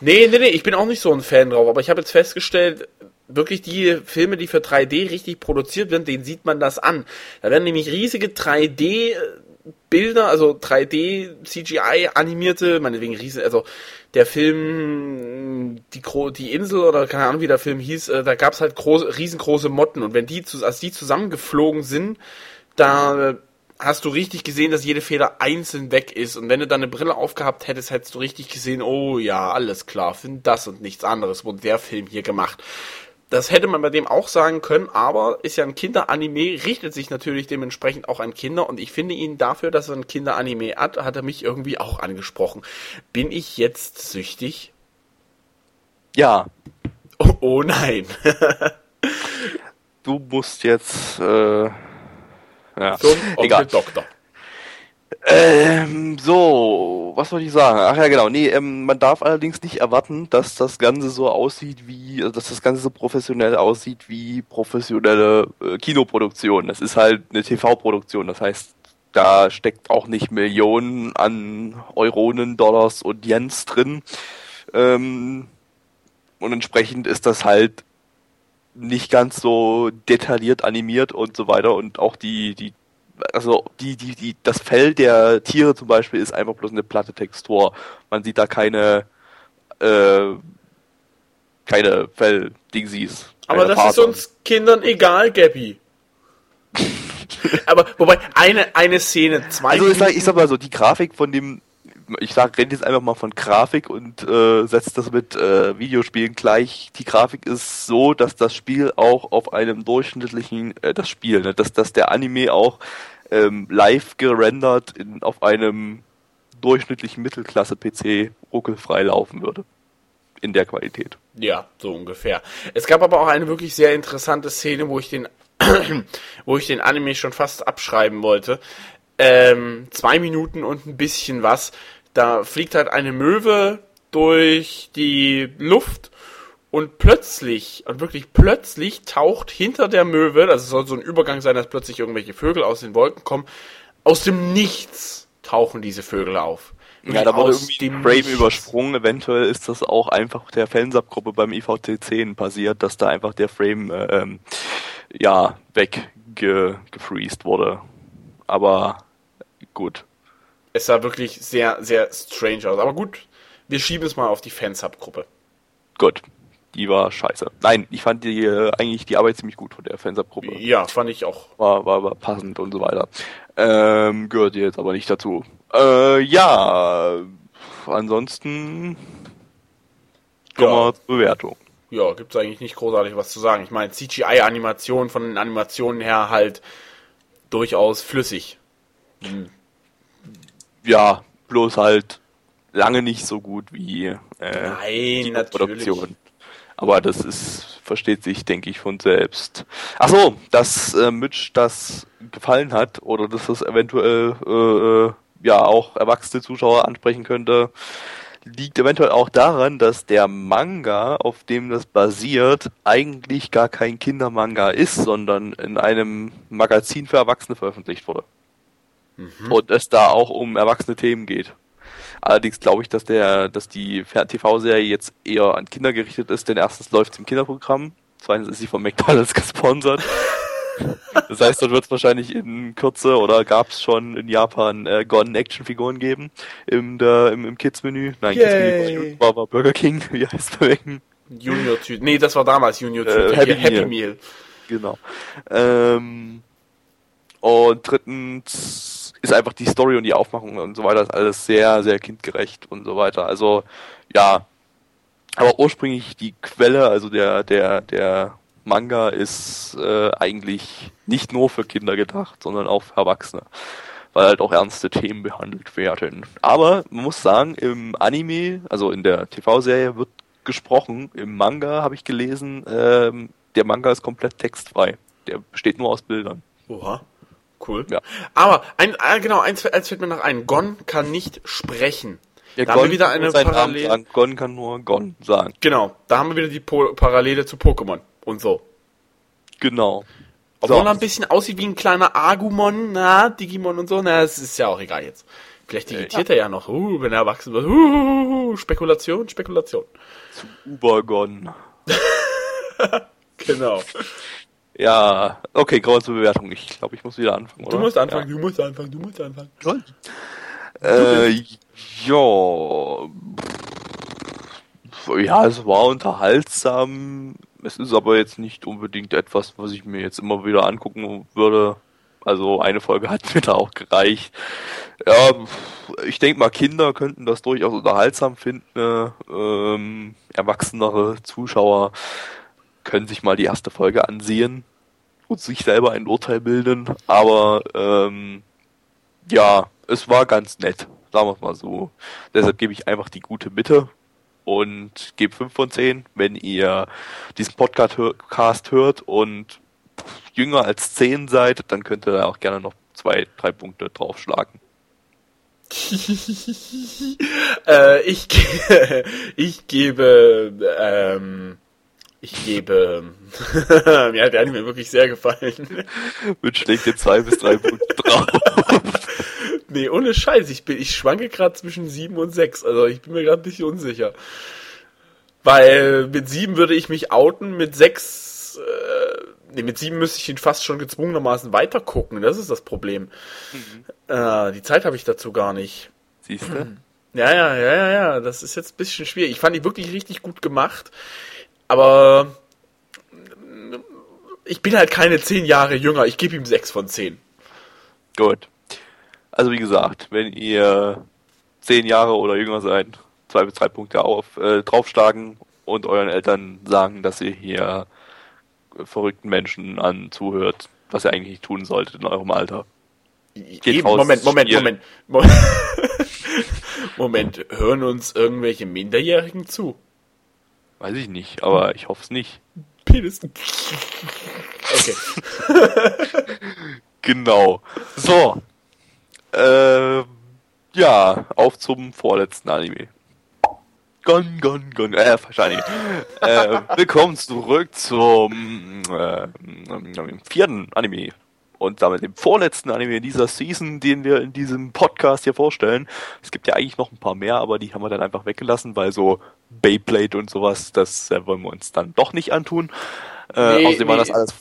Nee, ich bin auch nicht so ein Fan drauf, aber ich habe jetzt festgestellt, wirklich die Filme, die für 3D richtig produziert werden, denen sieht man das an. Da werden nämlich riesige 3D Bilder, also 3D, CGI, animierte, meinetwegen riesen, also der Film, die Insel oder keine Ahnung, wie der Film hieß, da gab es halt riesengroße Motten und wenn die, als die zusammengeflogen sind, da hast du richtig gesehen, dass jede Feder einzeln weg ist und wenn du dann eine Brille aufgehabt hättest, hättest du richtig gesehen, oh ja, alles klar, find das und nichts anderes wurde der Film hier gemacht. Das hätte man bei dem auch sagen können, aber ist ja ein Kinderanime, richtet sich natürlich dementsprechend auch an Kinder und ich finde ihn dafür, dass er ein Kinderanime hat er mich irgendwie auch angesprochen. Bin ich jetzt süchtig? Ja. Oh nein. Du musst jetzt ja. Zum Onkel Doktor. So, was wollte ich sagen? Ach ja, genau. Nee, man darf allerdings nicht erwarten, dass das Ganze so aussieht wie, dass das Ganze so professionell aussieht wie professionelle Kinoproduktion. Das ist halt eine TV-Produktion. Das heißt, da steckt auch nicht Millionen an Euronen, Dollars und Yens drin. Und entsprechend ist das halt nicht ganz so detailliert animiert und so weiter. Und auch das Fell der Tiere zum Beispiel ist einfach bloß eine platte Textur. Man sieht da keine Fell-Dingsies. Aber das Farbe. Ist uns Kindern egal, Gabby. Aber, wobei, eine Szene, zwei... Also ich sag mal so, die Grafik von dem... rede jetzt einfach mal von Grafik und setze das mit Videospielen gleich. Die Grafik ist so, dass das Spiel auch auf einem durchschnittlichen, dass der Anime auch live gerendert auf einem durchschnittlichen Mittelklasse-PC ruckelfrei laufen würde. In der Qualität. Ja, so ungefähr. Es gab aber auch eine wirklich sehr interessante Szene, wo ich den Anime schon fast abschreiben wollte. 2 Minuten und ein bisschen was. Da fliegt halt eine Möwe durch die Luft und plötzlich taucht hinter der Möwe, also es soll so ein Übergang sein, dass plötzlich irgendwelche Vögel aus den Wolken kommen, aus dem Nichts tauchen diese Vögel auf. Ja, da wurde irgendwie ein Frame übersprungen. Eventuell ist das auch einfach der Fansub-Gruppe beim IVT10 passiert, dass da einfach der Frame weggefreezed wurde. Aber gut. Es sah wirklich sehr, sehr strange aus. Aber gut, wir schieben es mal auf die Fansub-Gruppe. Gut, die war scheiße. Nein, ich fand die Arbeit ziemlich gut von der Fansub-Gruppe. Ja, fand ich auch. War passend und so weiter. Gehört jetzt aber nicht dazu. Ja, ansonsten kommen wir zur Bewertung. Ja, gibt's eigentlich nicht großartig was zu sagen. Ich meine, CGI-Animation von den Animationen her halt durchaus flüssig. Ja, bloß halt lange nicht so gut wie die Produktion. Aber das versteht sich, denke ich, von selbst. Achso, dass Mitch das gefallen hat oder dass das eventuell auch erwachsene Zuschauer ansprechen könnte, liegt eventuell auch daran, dass der Manga, auf dem das basiert, eigentlich gar kein Kindermanga ist, sondern in einem Magazin für Erwachsene veröffentlicht wurde. Mhm. Und es da auch um erwachsene Themen geht. Allerdings glaube ich, dass die TV-Serie jetzt eher an Kinder gerichtet ist, denn erstens läuft es im Kinderprogramm, zweitens ist sie von McDonald's gesponsert. Das heißt, dort wird es wahrscheinlich in Kürze oder gab es schon in Japan Gon-Action-Figuren geben im Kids-Menü. Nein, Kids-Menü war Burger King, wie heißt der wegen? Junior-Tüte. Nee, das war damals Junior-Tüte. Happy Meal. Genau. Und drittens ist einfach die Story und die Aufmachung und so weiter ist alles sehr, sehr kindgerecht und so weiter. Also, ja. Aber ursprünglich die Quelle, also der Manga ist eigentlich nicht nur für Kinder gedacht, sondern auch für Erwachsene, weil halt auch ernste Themen behandelt werden. Aber man muss sagen, im Anime, also in der TV-Serie wird gesprochen, im Manga habe ich gelesen, der Manga ist komplett textfrei. Der besteht nur aus Bildern. Oha, cool. Ja. Aber, eins fällt mir noch ein, Gon kann nicht sprechen. Ja, da haben wir wieder eine Parallele. Gon kann nur Gon sagen. Genau, da haben wir wieder die Parallele zu Pokémon. Und so. Genau. Obwohl er ein bisschen aussieht wie ein kleiner Agumon, Digimon und so, es ist ja auch egal jetzt. Vielleicht digitiert er ja noch, wenn er erwachsen wird. Spekulation. Zu Ubergon. Genau. Ja, okay, kommen wir zur Bewertung. Ich glaube, ich muss wieder anfangen, oder? Du musst anfangen. Schon? Ja, es war unterhaltsam. Es ist aber jetzt nicht unbedingt etwas, was ich mir jetzt immer wieder angucken würde. Also eine Folge hat mir da auch gereicht. Ja, ich denke mal, Kinder könnten das durchaus unterhaltsam finden. Erwachsenere Zuschauer können sich mal die erste Folge ansehen und sich selber ein Urteil bilden. Aber ja, es war ganz nett, sagen wir es mal so. Deshalb gebe ich einfach die gute Mitte. Und gebt 5 von 10, wenn ihr diesen Podcast hört und jünger als 10 seid, dann könnt ihr da auch gerne noch 2-3 Punkte draufschlagen. Ich gebe... Mir hat der Anime wirklich sehr gefallen. Mit schlägt ihr 2-3 Punkte drauf. Nee, ohne Scheiß, ich schwanke gerade zwischen 7 und 6, also ich bin mir gerade ein bisschen unsicher. Weil mit 7 würde ich mich outen, mit 6, mit 7 müsste ich ihn fast schon gezwungenermaßen weitergucken, das ist das Problem. Mhm. Die Zeit habe ich dazu gar nicht. Siehst du? Ja, das ist jetzt ein bisschen schwierig. Ich fand die wirklich richtig gut gemacht, aber ich bin halt keine 10 Jahre jünger, ich gebe ihm 6 von 10. Gut. Also wie gesagt, wenn ihr 10 Jahre oder jünger seid, 2-3 Punkte draufschlagen und euren Eltern sagen, dass ihr hier verrückten Menschen zuhört, was ihr eigentlich nicht tun solltet in eurem Alter. Moment, hören uns irgendwelche Minderjährigen zu? Weiß ich nicht, aber ich hoffe es nicht. Penis. Okay. Genau. So. Ja, auf zum vorletzten Anime. Gon. Wahrscheinlich. Willkommen zurück zum vierten Anime. Und damit dem vorletzten Anime dieser Season, den wir in diesem Podcast hier vorstellen. Es gibt ja eigentlich noch ein paar mehr, aber die haben wir dann einfach weggelassen, weil so Beyblade und sowas, das wollen wir uns dann doch nicht antun. Außerdem war das alles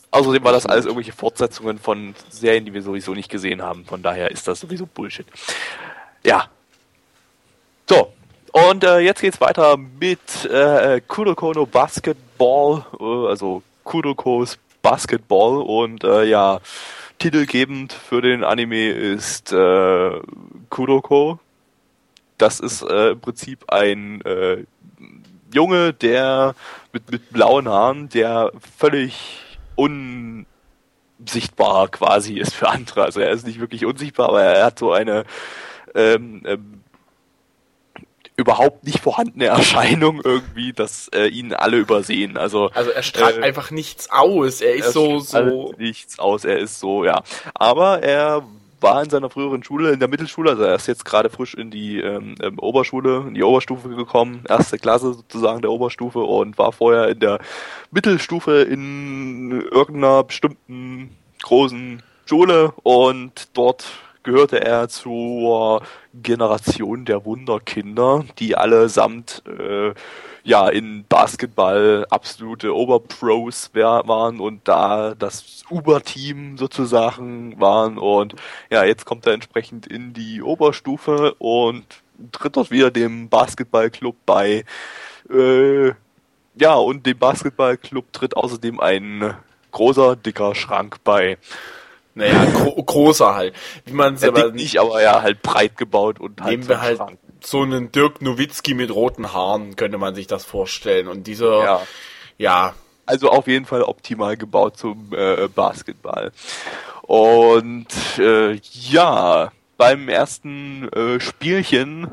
irgendwelche Fortsetzungen von Serien, die wir sowieso nicht gesehen haben. Von daher ist das sowieso Bullshit. Ja. So. Und jetzt geht's weiter mit Kuroko no Basketball. Also Kurokos Basketball. Und ja, titelgebend für den Anime ist Kuroko. Das ist im Prinzip ein Junge, der mit blauen Haaren, der völlig unsichtbar quasi ist für andere. Also er ist nicht wirklich unsichtbar, aber er hat so eine überhaupt nicht vorhandene Erscheinung irgendwie, dass ihn alle übersehen. Also er strahlt einfach nichts aus. Er ist so, ja. Aber er war in seiner früheren Schule, in der Mittelschule, also er ist jetzt gerade frisch in die Oberschule, in die Oberstufe gekommen, erste Klasse sozusagen der Oberstufe, und war vorher in der Mittelstufe in irgendeiner bestimmten großen Schule, und dort gehörte er zur Generation der Wunderkinder, die allesamt in Basketball absolute Oberpros waren und da das Uber-Team sozusagen waren. Und ja, jetzt kommt er entsprechend in die Oberstufe und tritt dort wieder dem Basketballclub bei. Und dem Basketballclub tritt außerdem ein großer, dicker Schrank bei. Naja, großer halt. Wie man's ja, aber nicht, aber ja, halt breit gebaut und halt. Nehmen wir halt Schrank. So einen Dirk Nowitzki mit roten Haaren, könnte man sich das vorstellen. Und dieser, ja. Also auf jeden Fall optimal gebaut zum Basketball. Und beim ersten Spielchen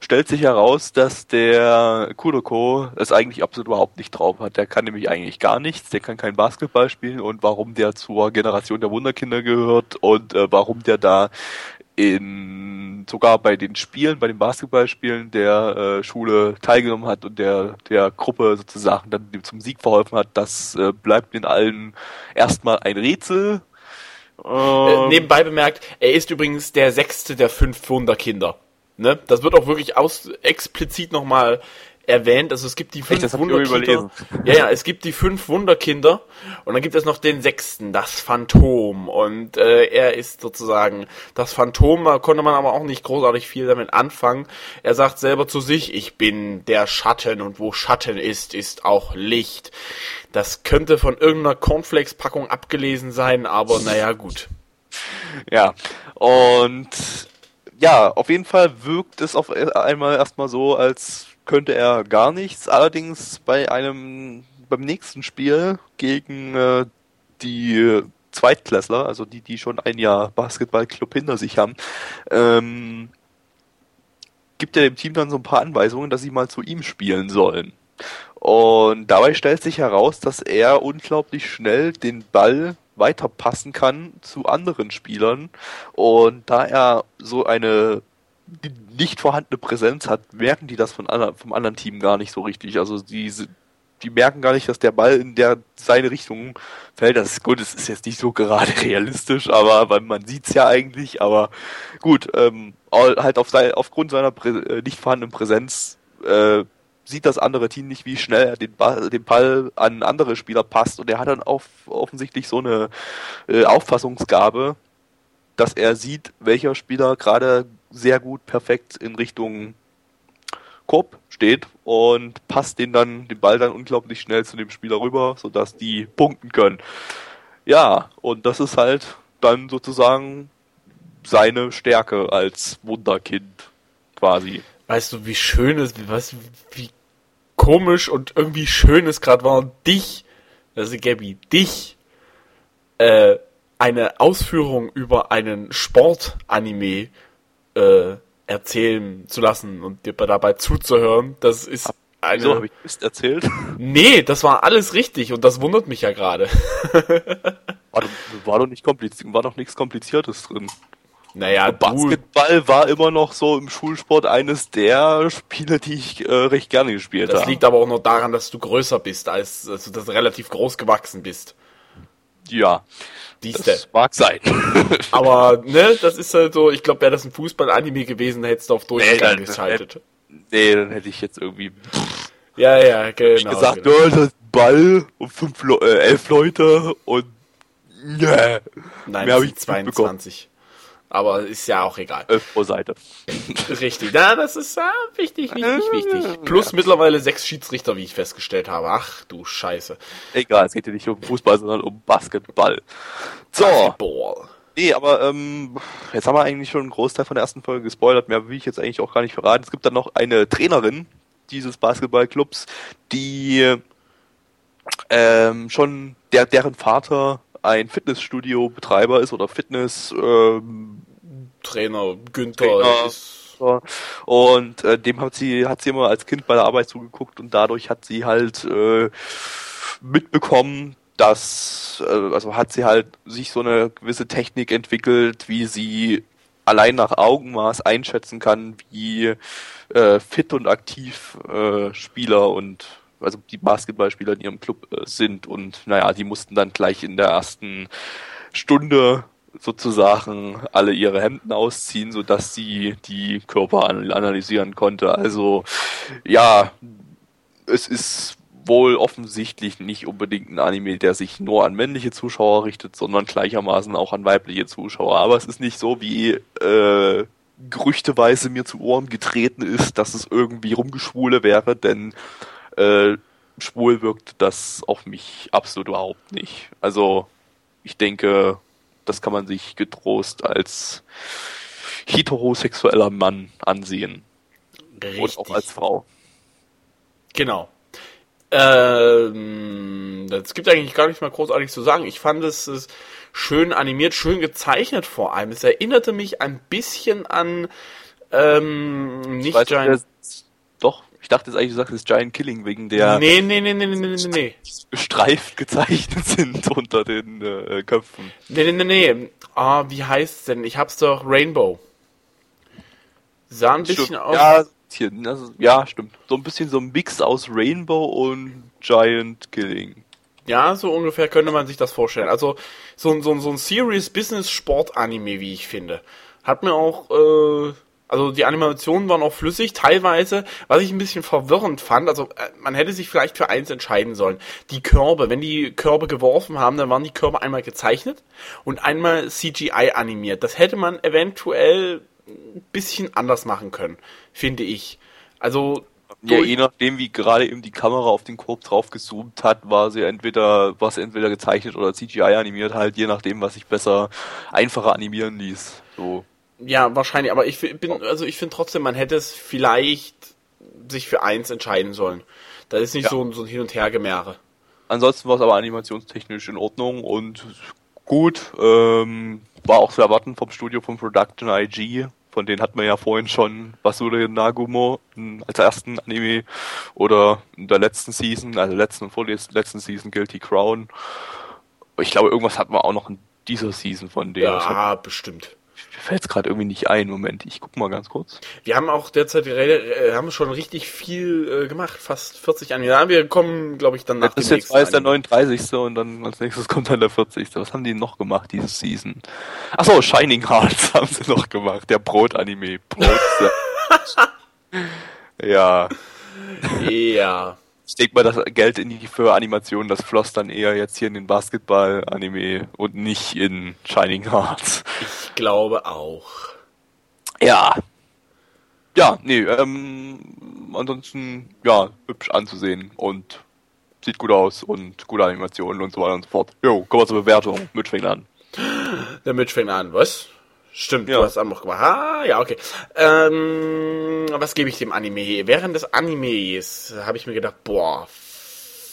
stellt sich heraus, dass der Kuroko es eigentlich absolut überhaupt nicht drauf hat. Der kann nämlich eigentlich gar nichts, der kann kein Basketball spielen, und warum der zur Generation der Wunderkinder gehört und warum der da sogar bei den Spielen, bei den Basketballspielen der Schule teilgenommen hat und der Gruppe sozusagen dann zum Sieg verholfen hat, das bleibt in allen erstmal ein Rätsel. Nebenbei bemerkt, er ist übrigens der 6. der 5 Wunderkinder. Ne? Das wird auch wirklich explizit nochmal erwähnt. Also es gibt die 5 Wunderkinder. Ja, es gibt die 5 Wunderkinder und dann gibt es noch den 6., das Phantom. Und er ist sozusagen das Phantom, da konnte man aber auch nicht großartig viel damit anfangen. Er sagt selber zu sich, ich bin der Schatten und wo Schatten ist, ist auch Licht. Das könnte von irgendeiner Cornflakes-Packung abgelesen sein, aber naja, gut. Ja, und ja, auf jeden Fall wirkt es auf einmal erstmal so, als könnte er gar nichts. Allerdings beim nächsten Spiel gegen die Zweitklässler, also die schon ein Jahr Basketballclub hinter sich haben, gibt er dem Team dann so ein paar Anweisungen, dass sie mal zu ihm spielen sollen. Und dabei stellt sich heraus, dass er unglaublich schnell den Ball weiterpassen kann zu anderen Spielern. Und da er so eine nicht vorhandene Präsenz hat, merken die das vom anderen Team gar nicht so richtig. Also die merken gar nicht, dass der Ball in seine Richtung fällt. Das ist gut, es ist jetzt nicht so gerade realistisch, aber weil man sieht es ja eigentlich. Aber gut, halt aufgrund seiner nicht vorhandenen Präsenz sieht das andere Team nicht, wie schnell er den Ball an andere Spieler passt. Und er hat dann offensichtlich so eine Auffassungsgabe, dass er sieht, welcher Spieler gerade sehr gut perfekt in Richtung Korb steht und passt den Ball dann unglaublich schnell zu dem Spieler rüber, sodass die punkten können. Ja, und das ist halt dann sozusagen seine Stärke als Wunderkind quasi. Weißt du, wie schön es, wie komisch und irgendwie schön es gerade war, und dich eine Ausführung über einen Sport-Anime erzählen zu lassen und dir dabei zuzuhören, das ist eine... So, habe ich Mist erzählt? Nee, das war alles richtig und das wundert mich ja gerade. War doch nichts Kompliziertes drin. Naja, Basketball war immer noch so im Schulsport eines der Spiele, die ich recht gerne gespielt habe. Das liegt aber auch noch daran, dass du größer bist, als du das relativ groß gewachsen bist. Ja, das mag sein. Aber, ne, das ist halt so, ich glaube, wäre das ein Fußball-Anime gewesen, hättest du auf Durchgang geschaltet. Nee, dann hätte ich jetzt irgendwie... Ja, genau. Ich gesagt, genau. Das ist Ball und 11 Leute und... Yeah. Nein, mehr habe ich 22. Aber ist ja auch egal. Pro Seite. Richtig. Na, das ist wichtig. Plus mittlerweile 6 Schiedsrichter, wie ich festgestellt habe. Ach, du Scheiße. Egal, es geht ja nicht um Fußball, sondern um Basketball. So. Basketball. Nee, aber jetzt haben wir eigentlich schon einen Großteil von der ersten Folge gespoilert. Mehr will ich jetzt eigentlich auch gar nicht verraten. Es gibt dann noch eine Trainerin dieses Basketballclubs, die schon deren Vater ein Fitnessstudio-Betreiber ist oder Fitness-Trainer Günther ist. Und dem hat sie immer als Kind bei der Arbeit zugeguckt und dadurch hat sie halt mitbekommen, dass also hat sie halt sich so eine gewisse Technik entwickelt, wie sie allein nach Augenmaß einschätzen kann, wie fit und aktiv Spieler und also die Basketballspieler in ihrem Club sind. Und naja, die mussten dann gleich in der ersten Stunde sozusagen alle ihre Hemden ausziehen, sodass sie die Körper analysieren konnte. Also ja, es ist wohl offensichtlich nicht unbedingt ein Anime, der sich nur an männliche Zuschauer richtet, sondern gleichermaßen auch an weibliche Zuschauer. Aber es ist nicht so, wie... gerüchteweise mir zu Ohren getreten ist, dass es irgendwie Rumgeschwule wäre, denn... schwul wirkt das auf mich absolut überhaupt nicht. Also ich denke, das kann man sich getrost als heterosexueller Mann ansehen. Richtig. Und auch als Frau. Genau. Es gibt eigentlich gar nicht mehr großartig zu sagen. Ich fand, es ist schön animiert, schön gezeichnet vor allem. Es erinnerte mich ein bisschen an Ich dachte jetzt eigentlich, du sagst, es ist Giant Killing wegen der... Nee. Streift gezeichnet sind unter den Köpfen. Nee. Ah, wie heißt's denn? Ich hab's doch, Rainbow. Sah ein bisschen aus... Ja, stimmt. So ein bisschen so ein Mix aus Rainbow und Giant Killing. Ja, so ungefähr könnte man sich das vorstellen. Also so ein Serious Business Sport Anime, wie ich finde. Hat mir auch... Also die Animationen waren auch flüssig, teilweise, was ich ein bisschen verwirrend fand, also man hätte sich vielleicht für eins entscheiden sollen. Die Körbe, wenn die Körbe geworfen haben, dann waren die Körbe einmal gezeichnet und einmal CGI animiert. Das hätte man eventuell ein bisschen anders machen können, finde ich. Also ja, je nachdem, wie gerade eben die Kamera auf den Korb drauf gezoomt hat, war sie entweder gezeichnet oder CGI animiert, halt je nachdem, was sich einfacher animieren ließ. So. Ja, wahrscheinlich, aber ich finde trotzdem, man hätte es vielleicht sich für eins entscheiden sollen. Da ist nicht so ein Hin- und Hergemehre. Ansonsten war es aber animationstechnisch in Ordnung und gut, war auch zu erwarten vom Studio von Production IG. Von denen hatten wir ja vorhin schon Vasude Nagumo als ersten Anime oder in der letzten Season, also letzten und vorletzten Season Guilty Crown. Ich glaube, irgendwas hatten wir auch noch in dieser Season von der. Ja, bestimmt. Mir fällt es gerade irgendwie nicht ein. Moment, ich guck mal ganz kurz. Wir haben auch derzeit haben schon richtig viel gemacht, fast 40 Anime. Ja, wir kommen, glaube ich, dann nach dem nächsten. Das ist jetzt der 39. und dann als nächstes kommt dann der 40. Was haben die noch gemacht diese Season? Achso, Shining Hearts haben sie noch gemacht. Der Brot-Anime. Ja. Ja. Ich denke mal, das Geld für Animationen, das floss dann eher jetzt hier in den Basketball-Anime und nicht in Shining Hearts. Ich glaube auch. Ja. Ja, nee, ansonsten, ja, hübsch anzusehen und sieht gut aus und gute Animationen und so weiter und so fort. Jo, kommen wir zur Bewertung. Mitch fängt an. Der Mitch fängt an, was? Stimmt, ja. Du hast auch gemacht. Ah, ja, okay. Was gebe ich dem Anime? Während des Animes habe ich mir gedacht, boah,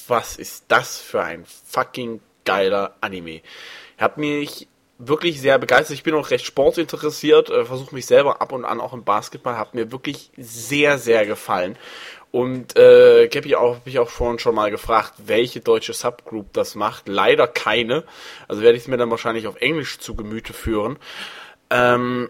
was ist das für ein fucking geiler Anime. Ich habe mich wirklich sehr begeistert. Ich bin auch recht sportinteressiert, versuche mich selber ab und an auch im Basketball. Hat mir wirklich sehr, sehr gefallen. Und Gabi habe ich auch vorhin schon mal gefragt, welche deutsche Subgroup das macht. Leider keine. Also werde ich es mir dann wahrscheinlich auf Englisch zu Gemüte führen. Den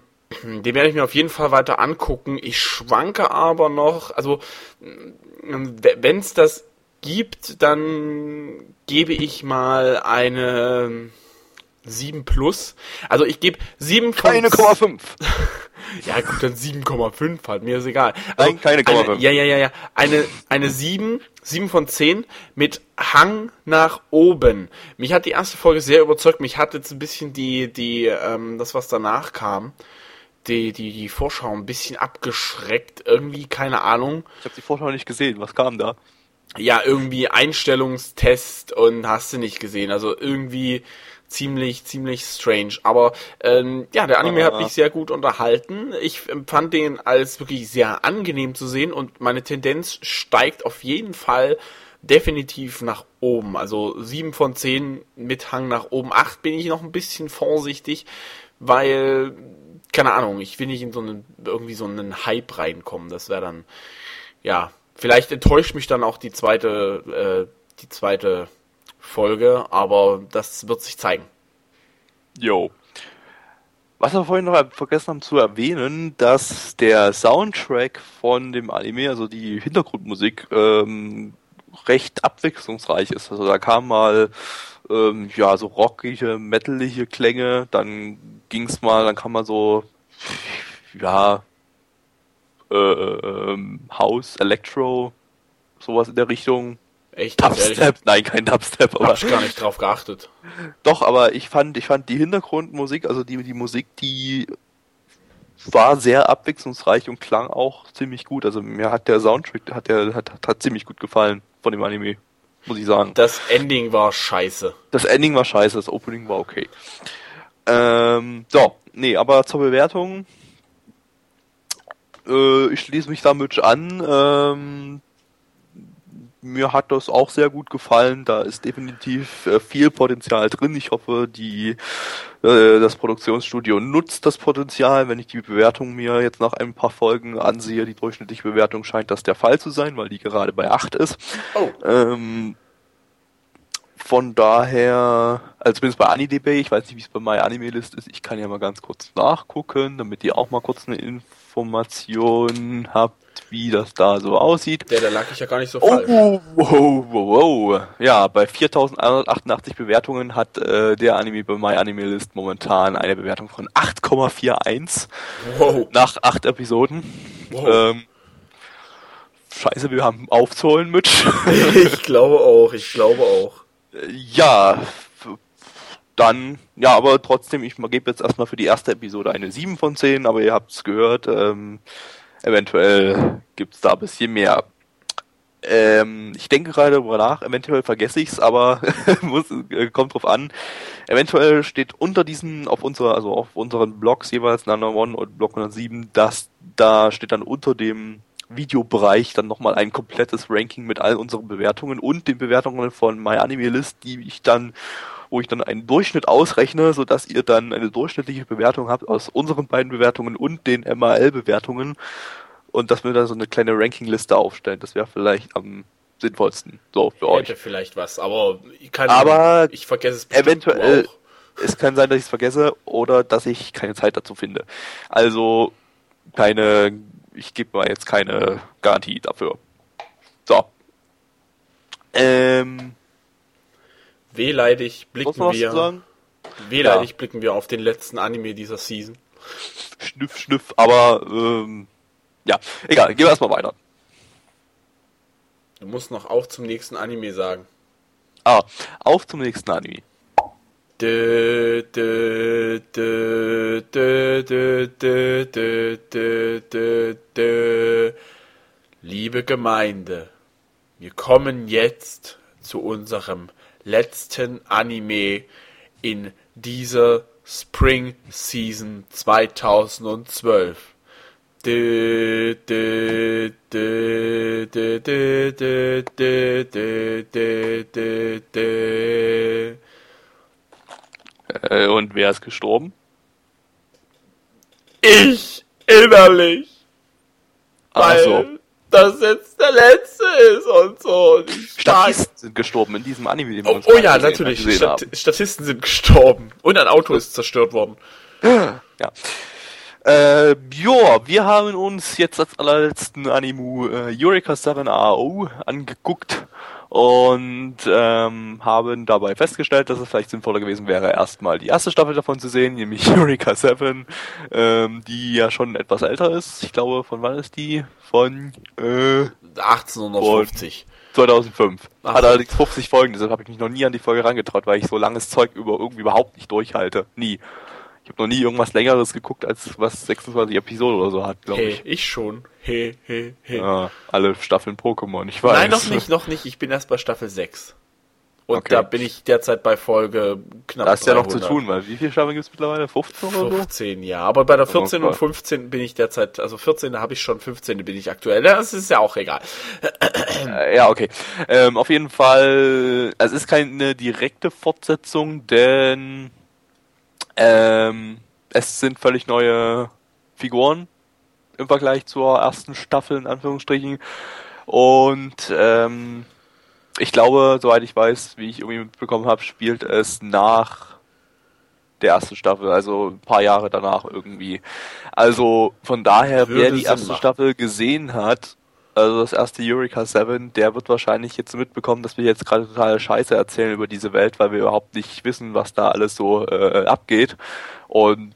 werde ich mir auf jeden Fall weiter angucken. Ich schwanke aber noch, also wenn es das gibt, dann gebe ich mal eine 7 plus. Also ich gebe 7 von... Keine 0,5. Ja gut, dann 7,5 halt, mir ist egal. Also nein, keine 0,5. Ja. Eine 7 von 10 mit Hang nach oben. Mich hat die erste Folge sehr überzeugt. Mich hat jetzt ein bisschen das, was danach kam, die Vorschau ein bisschen abgeschreckt. Irgendwie, keine Ahnung. Ich habe die Vorschau nicht gesehen. Was kam da? Ja, irgendwie Einstellungstest und hast du nicht gesehen. Also irgendwie ziemlich strange. Aber der Anime hat mich sehr gut unterhalten. Ich empfand den als wirklich sehr angenehm zu sehen und meine Tendenz steigt auf jeden Fall definitiv nach oben. Also 7 von 10 mit Hang nach oben. 8 bin ich noch ein bisschen vorsichtig, weil, keine Ahnung, ich will nicht in so einen Hype reinkommen. Das wäre dann, ja, vielleicht enttäuscht mich dann auch die zweite Folge, aber das wird sich zeigen. Jo. Was wir vorhin noch vergessen haben zu erwähnen, dass der Soundtrack von dem Anime, also die Hintergrundmusik, recht abwechslungsreich ist. Also da kamen mal so rockige, metalige Klänge, dann kam mal so House, Electro, sowas in der Richtung. Echt? Dubstep? Nein, kein Dubstep. Aber hab ich gar nicht drauf geachtet. Doch, aber ich fand die Hintergrundmusik, also die Musik, die war sehr abwechslungsreich und klang auch ziemlich gut. Also mir hat der Soundtrack hat ziemlich gut gefallen von dem Anime, muss ich sagen. Das Ending war scheiße. Das Opening war okay. Aber zur Bewertung. Ich schließe mich damit an. Mir hat das auch sehr gut gefallen. Da ist definitiv viel Potenzial drin. Ich hoffe, das Produktionsstudio nutzt das Potenzial. Wenn ich die Bewertung mir jetzt nach ein paar Folgen ansehe, die durchschnittliche Bewertung scheint das der Fall zu sein, weil die gerade bei 8 ist. Oh. Von daher, also zumindest bei AniDB, ich weiß nicht, wie es bei MyAnimeList ist, ich kann ja mal ganz kurz nachgucken, damit ihr auch mal kurz eine Information habt. ist, wie das da so aussieht. Der, da lag ich ja gar nicht so falsch. Oh. Ja, bei 4.188 Bewertungen hat der Anime bei MyAnimeList momentan eine Bewertung von 8,41 nach 8 Episoden. Wow. Scheiße, wir haben aufzuholen, Mitch. Ich glaube auch. Ja, dann, ja, aber trotzdem, ich gebe jetzt erstmal für die erste Episode eine 7 von 10, aber ihr habt es gehört, eventuell gibt es da ein bisschen mehr. Ich denke gerade darüber nach, eventuell vergesse ich es, aber kommt drauf an. Eventuell steht unter diesen, auf unseren Blogs jeweils, Number One und Blog 107, dass da steht dann unter dem Videobereich dann nochmal ein komplettes Ranking mit all unseren Bewertungen und den Bewertungen von MyAnimeList, wo ich dann einen Durchschnitt ausrechne, sodass ihr dann eine durchschnittliche Bewertung habt aus unseren beiden Bewertungen und den MAL-Bewertungen und dass wir dann so eine kleine Rankingliste aufstellen. Das wäre vielleicht am sinnvollsten. So, für euch. Hätte vielleicht was, aber ich vergesse es bestimmt eventuell auch. Es kann sein, dass ich es vergesse oder dass ich keine Zeit dazu finde. Also ich gebe mal jetzt keine Garantie dafür. So. Wehleidig blicken wir auf den letzten Anime dieser Season. Schniff, aber ja, egal, gehen wir erstmal weiter. Du musst noch auf zum nächsten Anime sagen. Ah, auf zum nächsten Anime. Liebe Gemeinde, wir kommen jetzt zu unserem letzten Anime in dieser Spring Season 2012. Und wer ist gestorben? Ich innerlich. Also, das jetzt der letzte ist und so. Statisten sind gestorben in diesem Anime, den wir uns ja, natürlich. Statisten sind gestorben. Und ein Auto ist zerstört worden. Ja. Wir haben uns jetzt als allerletzten Anime Eureka 7 AO angeguckt und haben dabei festgestellt, dass es vielleicht sinnvoller gewesen wäre, erstmal die erste Staffel davon zu sehen, nämlich Eureka 7, die ja schon etwas älter ist. Ich glaube, von wann ist die? Von 1850. 2005. Hat allerdings 50 Folgen, deshalb habe ich mich noch nie an die Folge herangetraut, weil ich so langes Zeug überhaupt nicht durchhalte. Nie. Ich habe noch nie irgendwas Längeres geguckt, als was 26 Episoden oder so hat, glaube ich. Hey, ich schon. Hey. Ja, alle Staffeln Pokémon, ich weiß. Nein, noch nicht. Ich bin erst bei Staffel 6. Und okay. Da bin ich derzeit bei Folge knapp 300. Da ist ja noch zu tun, weil wie viele Staffeln gibt es mittlerweile? 15 oder so? 15, ja. Aber bei der 14 und 15 bin ich derzeit, also 14 habe ich schon, 15 bin ich aktuell. Das ist ja auch egal. Ja, okay. Auf jeden Fall, es ist keine direkte Fortsetzung, denn es sind völlig neue Figuren im Vergleich zur ersten Staffel, in Anführungsstrichen. Und ich glaube, soweit ich weiß, wie ich irgendwie mitbekommen habe, spielt es nach der ersten Staffel, also ein paar Jahre danach irgendwie. Also von daher, wer die erste Staffel gesehen hat, also das erste Eureka 7, der wird wahrscheinlich jetzt mitbekommen, dass wir jetzt gerade total Scheiße erzählen über diese Welt, weil wir überhaupt nicht wissen, was da alles so abgeht. Und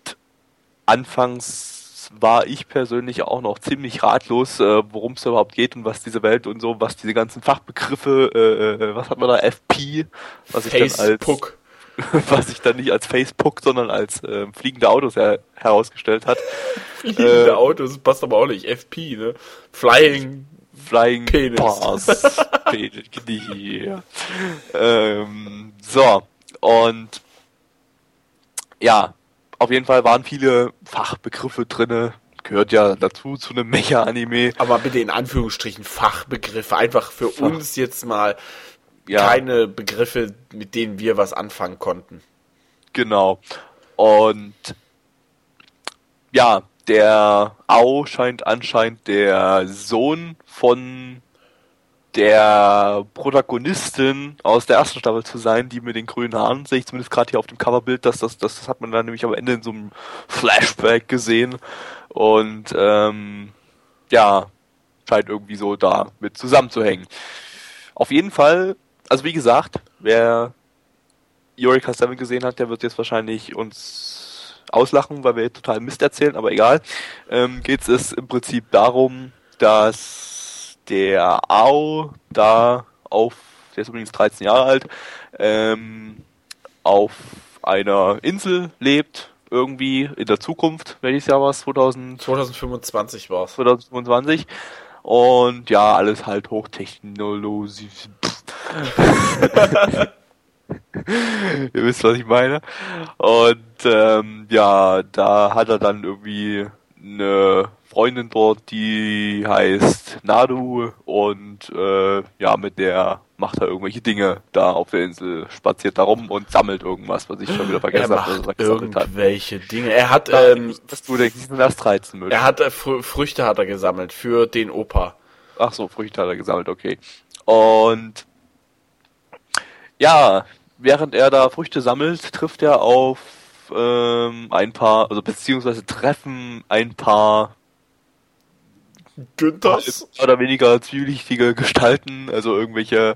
anfangs war ich persönlich auch noch ziemlich ratlos, worum es überhaupt geht und was diese Welt und so, was diese ganzen Fachbegriffe, was hat man da, FP? Was sich dann nicht als Facebook, sondern als fliegende Autos herausgestellt hat. Fliegende Autos passt aber auch nicht. FP, ne? Flying Penis. Bars. So, und ja, auf jeden Fall waren viele Fachbegriffe drinne. Gehört ja dazu, zu einem Mecha-Anime. Aber bitte in Anführungsstrichen Fachbegriffe. Einfach für uns jetzt mal. Ja. Keine Begriffe, mit denen wir was anfangen konnten. Genau. Und ja, der Ao scheint anscheinend der Sohn von der Protagonistin aus der ersten Staffel zu sein, die mit den grünen Haaren, sehe ich zumindest gerade hier auf dem Coverbild, dass das hat man dann nämlich am Ende in so einem Flashback gesehen. Und ja, Zeit irgendwie so da mit zusammenzuhängen. Auf jeden Fall, also wie gesagt, wer Eureka 7 gesehen hat, der wird jetzt wahrscheinlich uns auslachen, weil wir total Mist erzählen, aber egal. Geht es im Prinzip darum, dass der Ao da auf, der ist übrigens 13 Jahre alt, auf einer Insel lebt, irgendwie in der Zukunft, welches Jahr war es? 2025 war es. 2025. Und ja, alles halt hochtechnologisch. Ihr wisst, was ich meine. Und ja, da hat er dann irgendwie eine Freundin dort, die heißt Nadu, und ja, mit der macht er irgendwelche Dinge da auf der Insel, spaziert da rum und sammelt irgendwas, was ich schon wieder vergessen habe. Er macht irgendwelche Dinge. Er hat, er hat Früchte hat er gesammelt für den Opa. Ach so, Früchte hat er gesammelt, okay. Und ja, während er da Früchte sammelt, trifft er auf treffen ein paar Günthers? Oder weniger zwielichtige Gestalten, also irgendwelche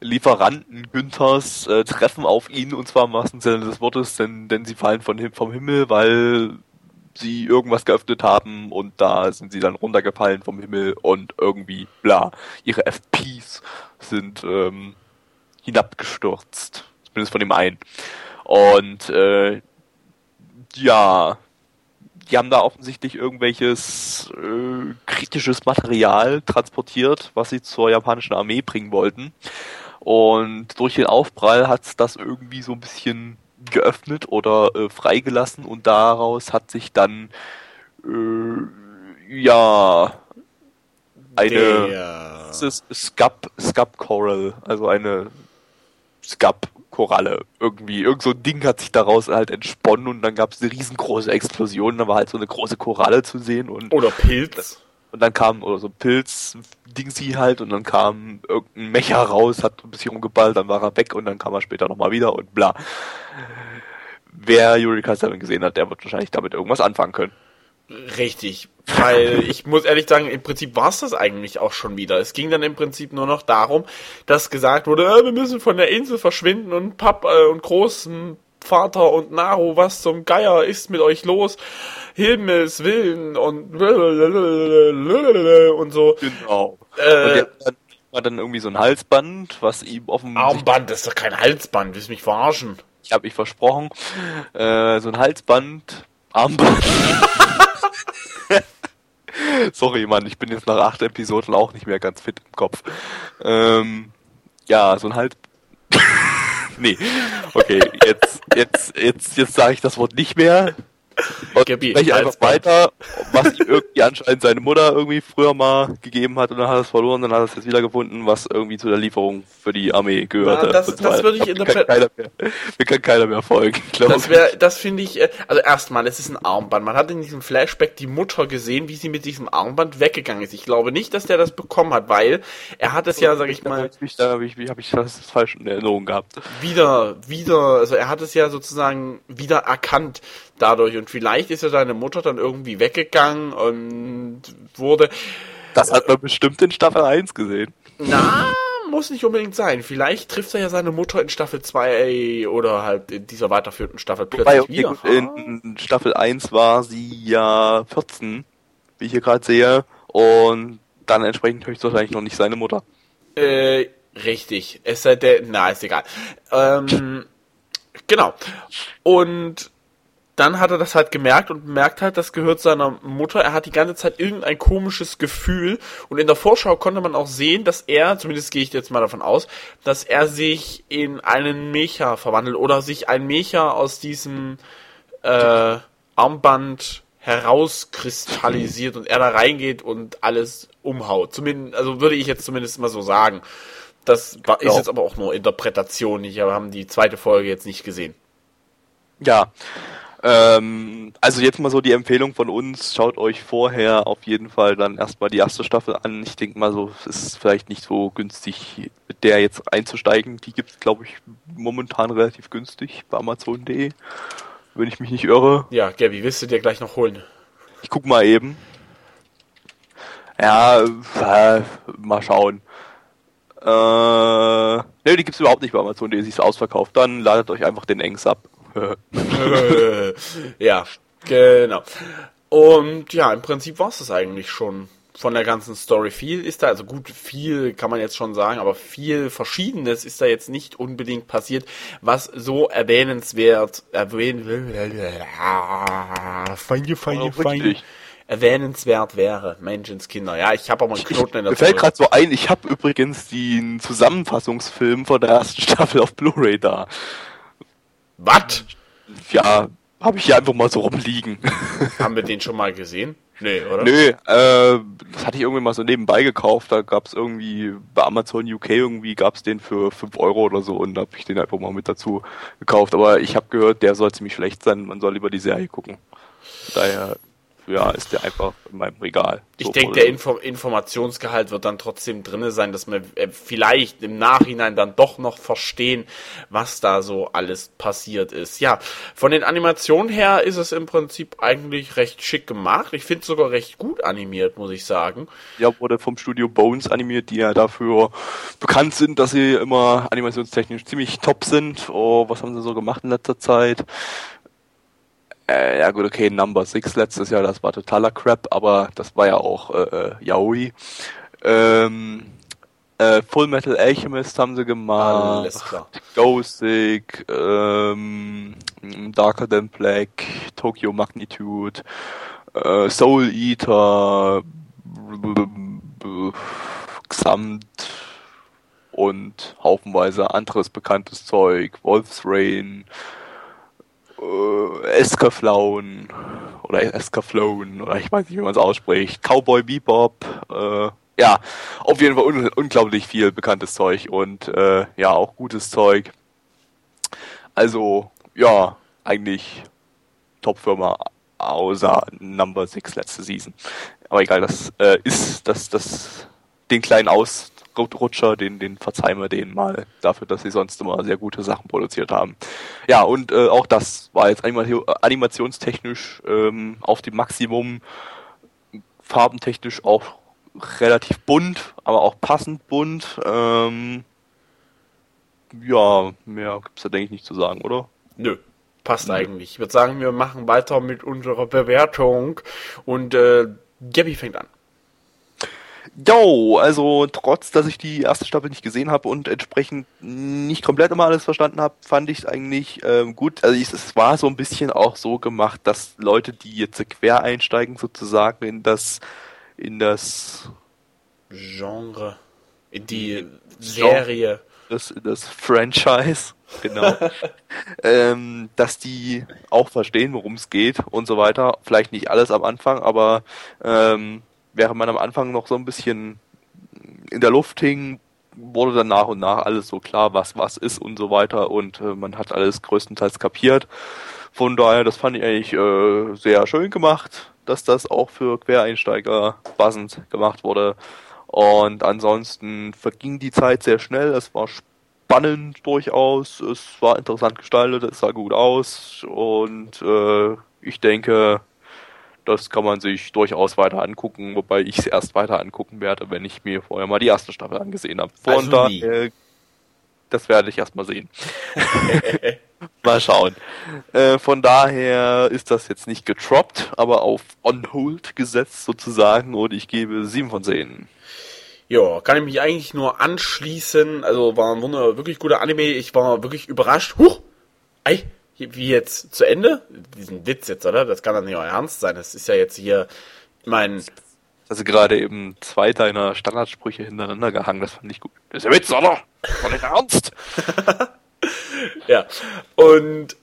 Lieferanten Günthers treffen auf ihn, und zwar im wahrsten Sinne des Wortes, denn sie fallen vom Himmel, weil sie irgendwas geöffnet haben, und da sind sie dann runtergefallen vom Himmel und irgendwie bla. Ihre FPs sind hinabgestürzt, zumindest von dem einen. Und ja, die haben da offensichtlich irgendwelches kritisches Material transportiert, was sie zur japanischen Armee bringen wollten. Und durch den Aufprall hat es das irgendwie so ein bisschen geöffnet oder freigelassen, und daraus hat sich dann eine Skap-Koralle irgendwie. Irgend so ein Ding hat sich daraus halt entsponnen, und dann gab es eine riesengroße Explosion, da war halt so eine große Koralle zu sehen. Oder Pilz. Und dann kam, oder so ein Pilz-Dingsi halt, und dann kam irgendein Mecha raus, hat ein bisschen rumgeballt, dann war er weg, und dann kam er später nochmal wieder und bla. Wer Eureka 7 gesehen hat, der wird wahrscheinlich damit irgendwas anfangen können. Richtig, weil ich muss ehrlich sagen, im Prinzip war es das eigentlich auch schon wieder. Es ging dann im Prinzip nur noch darum, dass gesagt wurde, wir müssen von der Insel verschwinden, und Großvater und Naru, was zum Geier ist mit euch los? Himmels Willen und so. Genau. Und der hat dann irgendwie so ein Halsband, was ihm offensichtlich... Armband, das ist doch kein Halsband, willst du mich verarschen? Ich hab mich versprochen. So ein Halsband, Armband... Sorry, Mann, ich bin jetzt nach 8 Episoden auch nicht mehr ganz fit im Kopf. Ja, so ein Halb... nee, okay, jetzt sage ich das Wort nicht mehr. Und spreche einfach weiter, was irgendwie anscheinend seine Mutter irgendwie früher mal gegeben hat, und dann hat er es verloren, dann hat er es jetzt wieder gefunden, was irgendwie zu der Lieferung für die Armee gehörte. Ja, das würde ich mir kann keiner mehr folgen, glaube ich. Das finde ich, also erstmal, es ist ein Armband. Man hat in diesem Flashback die Mutter gesehen, wie sie mit diesem Armband weggegangen ist. Ich glaube nicht, dass der das bekommen hat, weil er hat es ja, sag ich mal... Da habe ich das falsch in Erinnerung gehabt. Also er hat es ja sozusagen wieder erkannt dadurch, und vielleicht ist ja deine Mutter dann irgendwie weggegangen und wurde... Das hat man bestimmt in Staffel 1 gesehen. Na, muss nicht unbedingt sein. Vielleicht trifft er ja seine Mutter in Staffel 2 oder halt in dieser weiterführenden Staffel plötzlich wieder. In Staffel 1 war sie ja 14, wie ich hier gerade sehe, und dann entsprechend höchstwahrscheinlich noch nicht seine Mutter. Richtig. Es sei denn... Na, ist egal. Genau. Und... Dann hat er das halt gemerkt und merkt halt, das gehört seiner Mutter. Er hat die ganze Zeit irgendein komisches Gefühl, und in der Vorschau konnte man auch sehen, dass er, zumindest gehe ich jetzt mal davon aus, dass er sich in einen Mecha verwandelt oder sich ein Mecha aus diesem Armband herauskristallisiert und er da reingeht und alles umhaut. Zumindest, also würde ich jetzt zumindest mal so sagen. Das ist jetzt aber auch nur Interpretation. Ich habe die zweite Folge jetzt nicht gesehen. Ja. Also jetzt mal so die Empfehlung von uns, schaut euch vorher auf jeden Fall dann erstmal die erste Staffel an. Ich denke mal so, es ist vielleicht nicht so günstig, mit der jetzt einzusteigen. Die gibt's, glaube ich, momentan relativ günstig bei Amazon.de, wenn ich mich nicht irre. Ja, Gabi, willst du dir gleich noch holen? Ich guck mal eben. Ja, mal schauen. Ne, die gibt's überhaupt nicht bei Amazon, die ist ausverkauft. Dann ladet euch einfach den Engs ab. Ja, genau. Und ja, im Prinzip war's das eigentlich schon von der ganzen Story. Viel ist da, also gut, viel kann man jetzt schon sagen, aber viel Verschiedenes ist da jetzt nicht unbedingt passiert, was so erwähnenswert wäre. Menschenskinder. Ja, ich habe auch mal einen Knoten in der Zunge. Mir fällt gerade so ein, ich habe übrigens den Zusammenfassungsfilm von der ersten Staffel auf Blu-ray da. Was? Ja, habe ich hier einfach mal so rumliegen. Haben wir den schon mal gesehen? Nee, oder? Nö, das hatte ich irgendwie mal so nebenbei gekauft. Da gab es irgendwie bei Amazon UK gab es den für 5 Euro oder so und habe ich den einfach mal mit dazu gekauft. Aber ich habe gehört, der soll ziemlich schlecht sein. Man soll lieber die Serie gucken. Daher, ja, ist der einfach in meinem Regal. Ich denke, der Informationsgehalt wird dann trotzdem drin sein, dass wir vielleicht im Nachhinein dann doch noch verstehen, was da so alles passiert ist. Ja, von den Animationen her ist es im Prinzip eigentlich recht schick gemacht. Ich finde es sogar recht gut animiert, muss ich sagen. Ja, wurde vom Studio Bones animiert, die ja dafür bekannt sind, dass sie immer animationstechnisch ziemlich top sind. Oh, was haben sie so gemacht in letzter Zeit? Ja gut, okay, Number 6 letztes Jahr, das war totaler Crap, aber das war ja auch Yaoi. Full Metal Alchemist haben sie gemacht. Alles klar. Ghostic, Darker Than Black, Tokyo Magnitude, Soul Eater, Xamt und haufenweise anderes bekanntes Zeug, Wolf's Rain, Escaflown, oder ich weiß nicht, wie man es ausspricht, Cowboy Bebop, ja, auf jeden Fall unglaublich viel bekanntes Zeug und ja, auch gutes Zeug. Also, ja, eigentlich Top-Firma außer Number 6 letzte Season. Aber egal, das ist, das den kleinen Ausrutscher, den verzeihen wir denen mal dafür, dass sie sonst immer sehr gute Sachen produziert haben. Ja, und auch das war jetzt animationstechnisch auf dem Maximum, farbentechnisch auch relativ bunt, aber auch passend bunt. Ja, mehr gibt's da denke ich nicht zu sagen, oder? Nö. Passt eigentlich. Ich würde sagen, wir machen weiter mit unserer Bewertung und Gabby fängt an. Jo, also trotz, dass ich die erste Staffel nicht gesehen habe und entsprechend nicht komplett immer alles verstanden habe, fand ich es eigentlich gut. Also es war so ein bisschen auch so gemacht, dass Leute, die jetzt quer einsteigen sozusagen in das Genre, in die Serie, das Franchise, genau, dass die auch verstehen, worum es geht und so weiter. Vielleicht nicht alles am Anfang, aber während man am Anfang noch so ein bisschen in der Luft hing, wurde dann nach und nach alles so klar, was ist und so weiter. Und man hat alles größtenteils kapiert. Von daher, das fand ich eigentlich sehr schön gemacht, dass das auch für Quereinsteiger passend gemacht wurde. Und ansonsten verging die Zeit sehr schnell. Es war spannend durchaus. Es war interessant gestaltet. Es sah gut aus. Und ich denke, das kann man sich durchaus weiter angucken, wobei ich es erst weiter angucken werde, wenn ich mir vorher mal die erste Staffel angesehen habe. Also da, das werde ich erst mal sehen. Mal schauen. Von daher ist das jetzt nicht getroppt, aber auf on hold gesetzt sozusagen und ich gebe 7/10. Ja, kann ich mich eigentlich nur anschließen. Also war ein wirklich guter Anime. Ich war wirklich überrascht. Huch! Ei! Wie jetzt zu Ende? Diesen Witz jetzt, oder? Das kann doch nicht euer Ernst sein. Das ist ja jetzt hier, also gerade eben 2 deiner Standardsprüche hintereinander gehangen, das fand ich gut. Das ist ja Witz, oder? War nicht ernst? Ja. Und,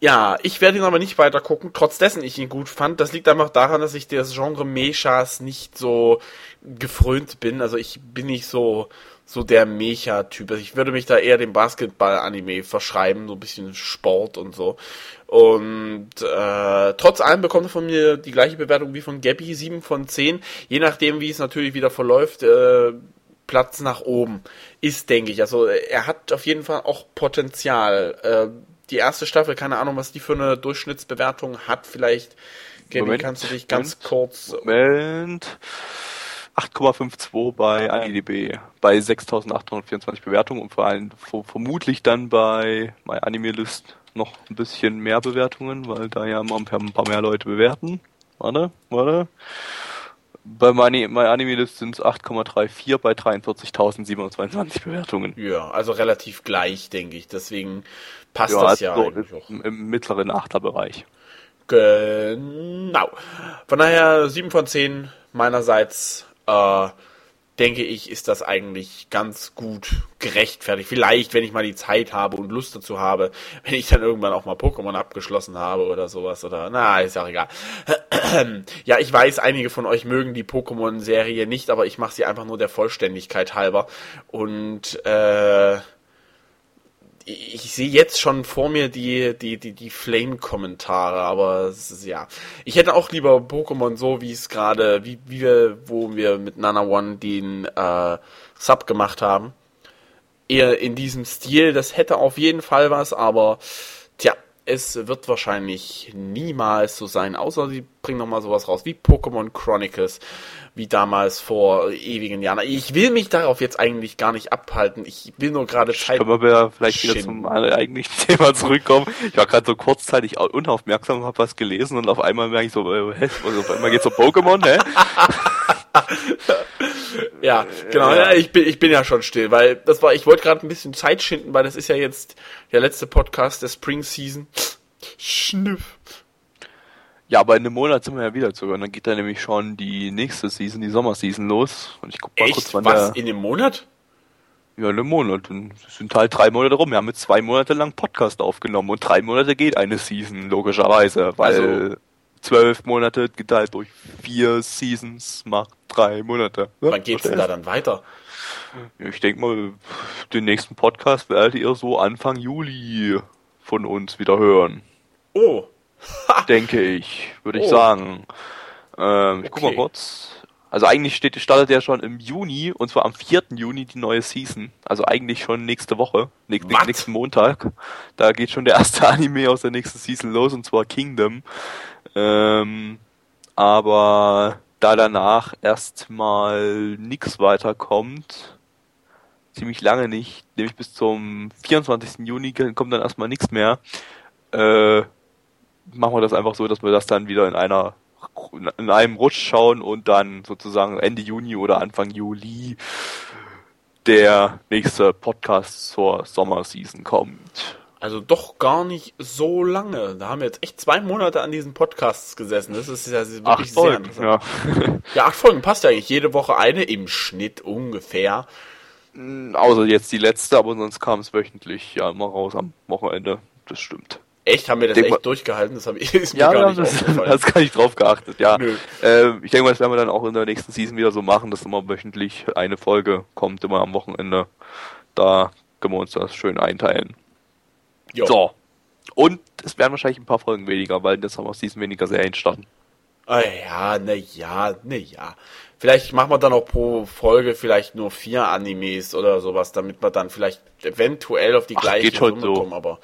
ja, ich werde ihn aber nicht weiter gucken, trotz dessen ich ihn gut fand. Das liegt einfach daran, dass ich das Genre Mechas nicht so gefrönt bin. Also ich bin nicht so der Mecha-Typ. Also ich würde mich da eher dem Basketball-Anime verschreiben, so ein bisschen Sport und so. Und trotz allem bekommt er von mir die gleiche Bewertung wie von Gabby, 7/10. Je nachdem, wie es natürlich wieder verläuft, Platz nach oben ist, denke ich. Also er hat auf jeden Fall auch Potenzial. Die erste Staffel, keine Ahnung, was die für eine Durchschnittsbewertung hat, vielleicht Gaby, Moment, kannst du dich ganz kurz... Moment... 8,52 bei IMDb, bei 6.824 Bewertungen und vor allem vermutlich dann bei MyAnimeList noch ein bisschen mehr Bewertungen, weil da ja mal ein paar mehr Leute bewerten. Warte. Bei MyAnimeList sind es 8,34 bei 43.722 Bewertungen. Ja, also relativ gleich, denke ich. Deswegen passt ja, das also ja eigentlich auch. Im mittleren Achterbereich. Genau. Von daher 7 von 10 meinerseits. Denke ich, ist das eigentlich ganz gut gerechtfertigt. Vielleicht, wenn ich mal die Zeit habe und Lust dazu habe, wenn ich dann irgendwann auch mal Pokémon abgeschlossen habe oder sowas oder, na, ist ja auch egal. Ja, ich weiß, einige von euch mögen die Pokémon-Serie nicht, aber ich mache sie einfach nur der Vollständigkeit halber und, ich sehe jetzt schon vor mir die Flame-Kommentare, aber es ist, ja. Ich hätte auch lieber Pokémon so, wie es gerade, wo wir mit Nana One den Sub gemacht haben. Eher in diesem Stil, das hätte auf jeden Fall was, aber tja, es wird wahrscheinlich niemals so sein, außer sie bringen nochmal sowas raus wie Pokémon Chronicles, wie damals vor ewigen Jahren. Ich will mich darauf jetzt eigentlich gar nicht abhalten. Ich will nur gerade Zeit... Können wir vielleicht wieder zum eigentlichen Thema zurückkommen? Ich war gerade so kurzzeitig unaufmerksam, habe was gelesen und auf einmal merke ich so, hä? Also auf einmal geht's um Pokémon, hä? Ja, genau. Ja. Ich bin ja schon still, weil das war. Ich wollte gerade ein bisschen Zeit schinden, weil das ist ja jetzt der letzte Podcast der Spring Season. Schnüff. Ja, aber in einem Monat sind wir ja wieder zu hören. Dann geht da nämlich schon die nächste Season, die Sommerseason los. Und ich guck mal kurz, wann was? In dem Monat? Ja, in einem Monat. Und es sind halt 3 Monate rum. Wir haben jetzt 2 Monate lang Podcast aufgenommen und 3 Monate geht eine Season logischerweise, weil 12 Monate geteilt durch 4 Seasons macht 3 Monate. Ne? Wann geht's denn da dann weiter? Ich denke mal, den nächsten Podcast werdet ihr so Anfang Juli von uns wieder hören. Oh. Denke ich, würde ich sagen. Ich guck mal kurz. Also eigentlich startet ja schon im Juni, und zwar am 4. Juni die neue Season. Also eigentlich schon nächste Woche, nächsten Montag. Da geht schon der erste Anime aus der nächsten Season los, und zwar Kingdom. Aber da danach erstmal nichts weiterkommt, ziemlich lange nicht, nämlich bis zum 24. Juni kommt dann erstmal nichts mehr, machen wir das einfach so, dass wir das dann wieder in einem Rutsch schauen und dann sozusagen Ende Juni oder Anfang Juli der nächste Podcast zur Sommerseason kommt. Also doch gar nicht so lange. Da haben wir jetzt echt 2 Monate an diesen Podcasts gesessen. Das ist ja wirklich 8 Folgen, sehr interessant. Ja. Ja, 8 Folgen passt ja eigentlich. Jede Woche eine, im Schnitt ungefähr. Außer jetzt die letzte, aber sonst kam es wöchentlich ja immer raus am Wochenende. Das stimmt. Echt? Haben wir das durchgehalten? Das ist mir gar nicht aufgefallen. Das kann ich drauf geachtet, ja. Ich denke mal, das werden wir dann auch in der nächsten Season wieder so machen, dass immer wöchentlich eine Folge kommt, immer am Wochenende. Da können wir uns das schön einteilen. Jo. So. Und es werden wahrscheinlich ein paar Folgen weniger, weil das haben wir aus diesen weniger Serien starten. Ah ja, ne ja. Vielleicht machen wir dann auch pro Folge vielleicht nur 4 Animes oder sowas, damit wir dann vielleicht eventuell auf die gleiche Summe kommen, aber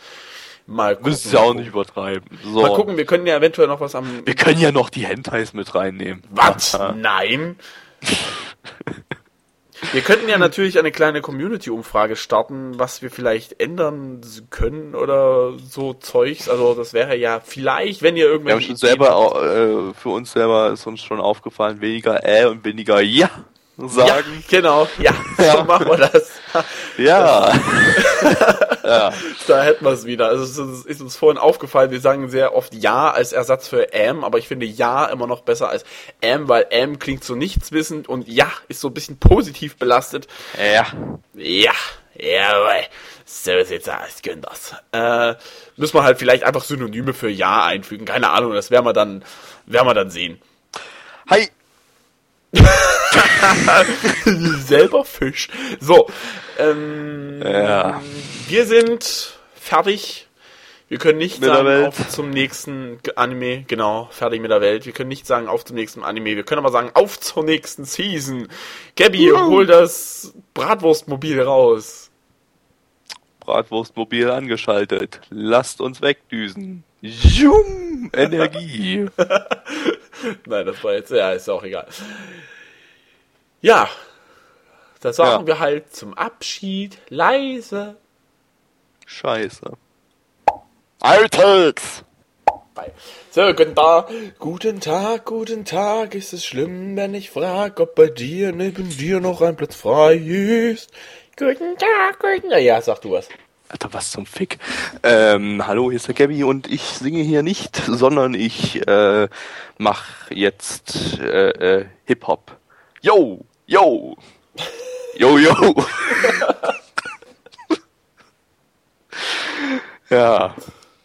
mal gucken. Müsst ihr auch nicht übertreiben. So. Mal gucken, wir können ja eventuell noch was am... Wir können ja noch die Hentais mit reinnehmen. Was? Aha. Nein? Wir könnten ja natürlich eine kleine Community-Umfrage starten, was wir vielleicht ändern können oder so Zeugs. Also das wäre ja vielleicht, wenn ihr irgendwelche... Wir haben schon selber, für uns selber ist uns schon aufgefallen, weniger und weniger ja sagen. Ja, genau, ja, so machen wir das. Ja. Ja. Da hätten wir es wieder. Also es ist uns vorhin aufgefallen, wir sagen sehr oft ja als Ersatz für aber ich finde ja immer noch besser als weil klingt so nichtswissend und ja ist so ein bisschen positiv belastet. Ja. Jawohl. So sieht's aus, Günders. Müssen wir halt vielleicht einfach Synonyme für ja einfügen. Keine Ahnung, das werden wir dann sehen. Hi. Selber Fisch. So. Wir sind fertig. Wir können nicht sagen, auf zum nächsten Anime. Genau, fertig mit der Welt. Wir können nicht sagen, auf zum nächsten Anime. Wir können aber sagen, auf zur nächsten Season. Gabi, hol das Bratwurstmobil raus. Bratwurstmobil angeschaltet. Lasst uns wegdüsen. Jum! Energie. Nein, das war jetzt, ja, ist auch egal. Ja, da sagen wir halt zum Abschied leise. Scheiße. Alltags! So, guten Tag, ist es schlimm, wenn ich frag, ob bei dir, neben dir noch ein Platz frei ist? Guten Tag, ja, sag du was. Alter, was zum Fick? Hallo, hier ist der Gabby und ich singe hier nicht, sondern ich mach jetzt Hip-Hop. Yo, yo, yo, yo. Ja.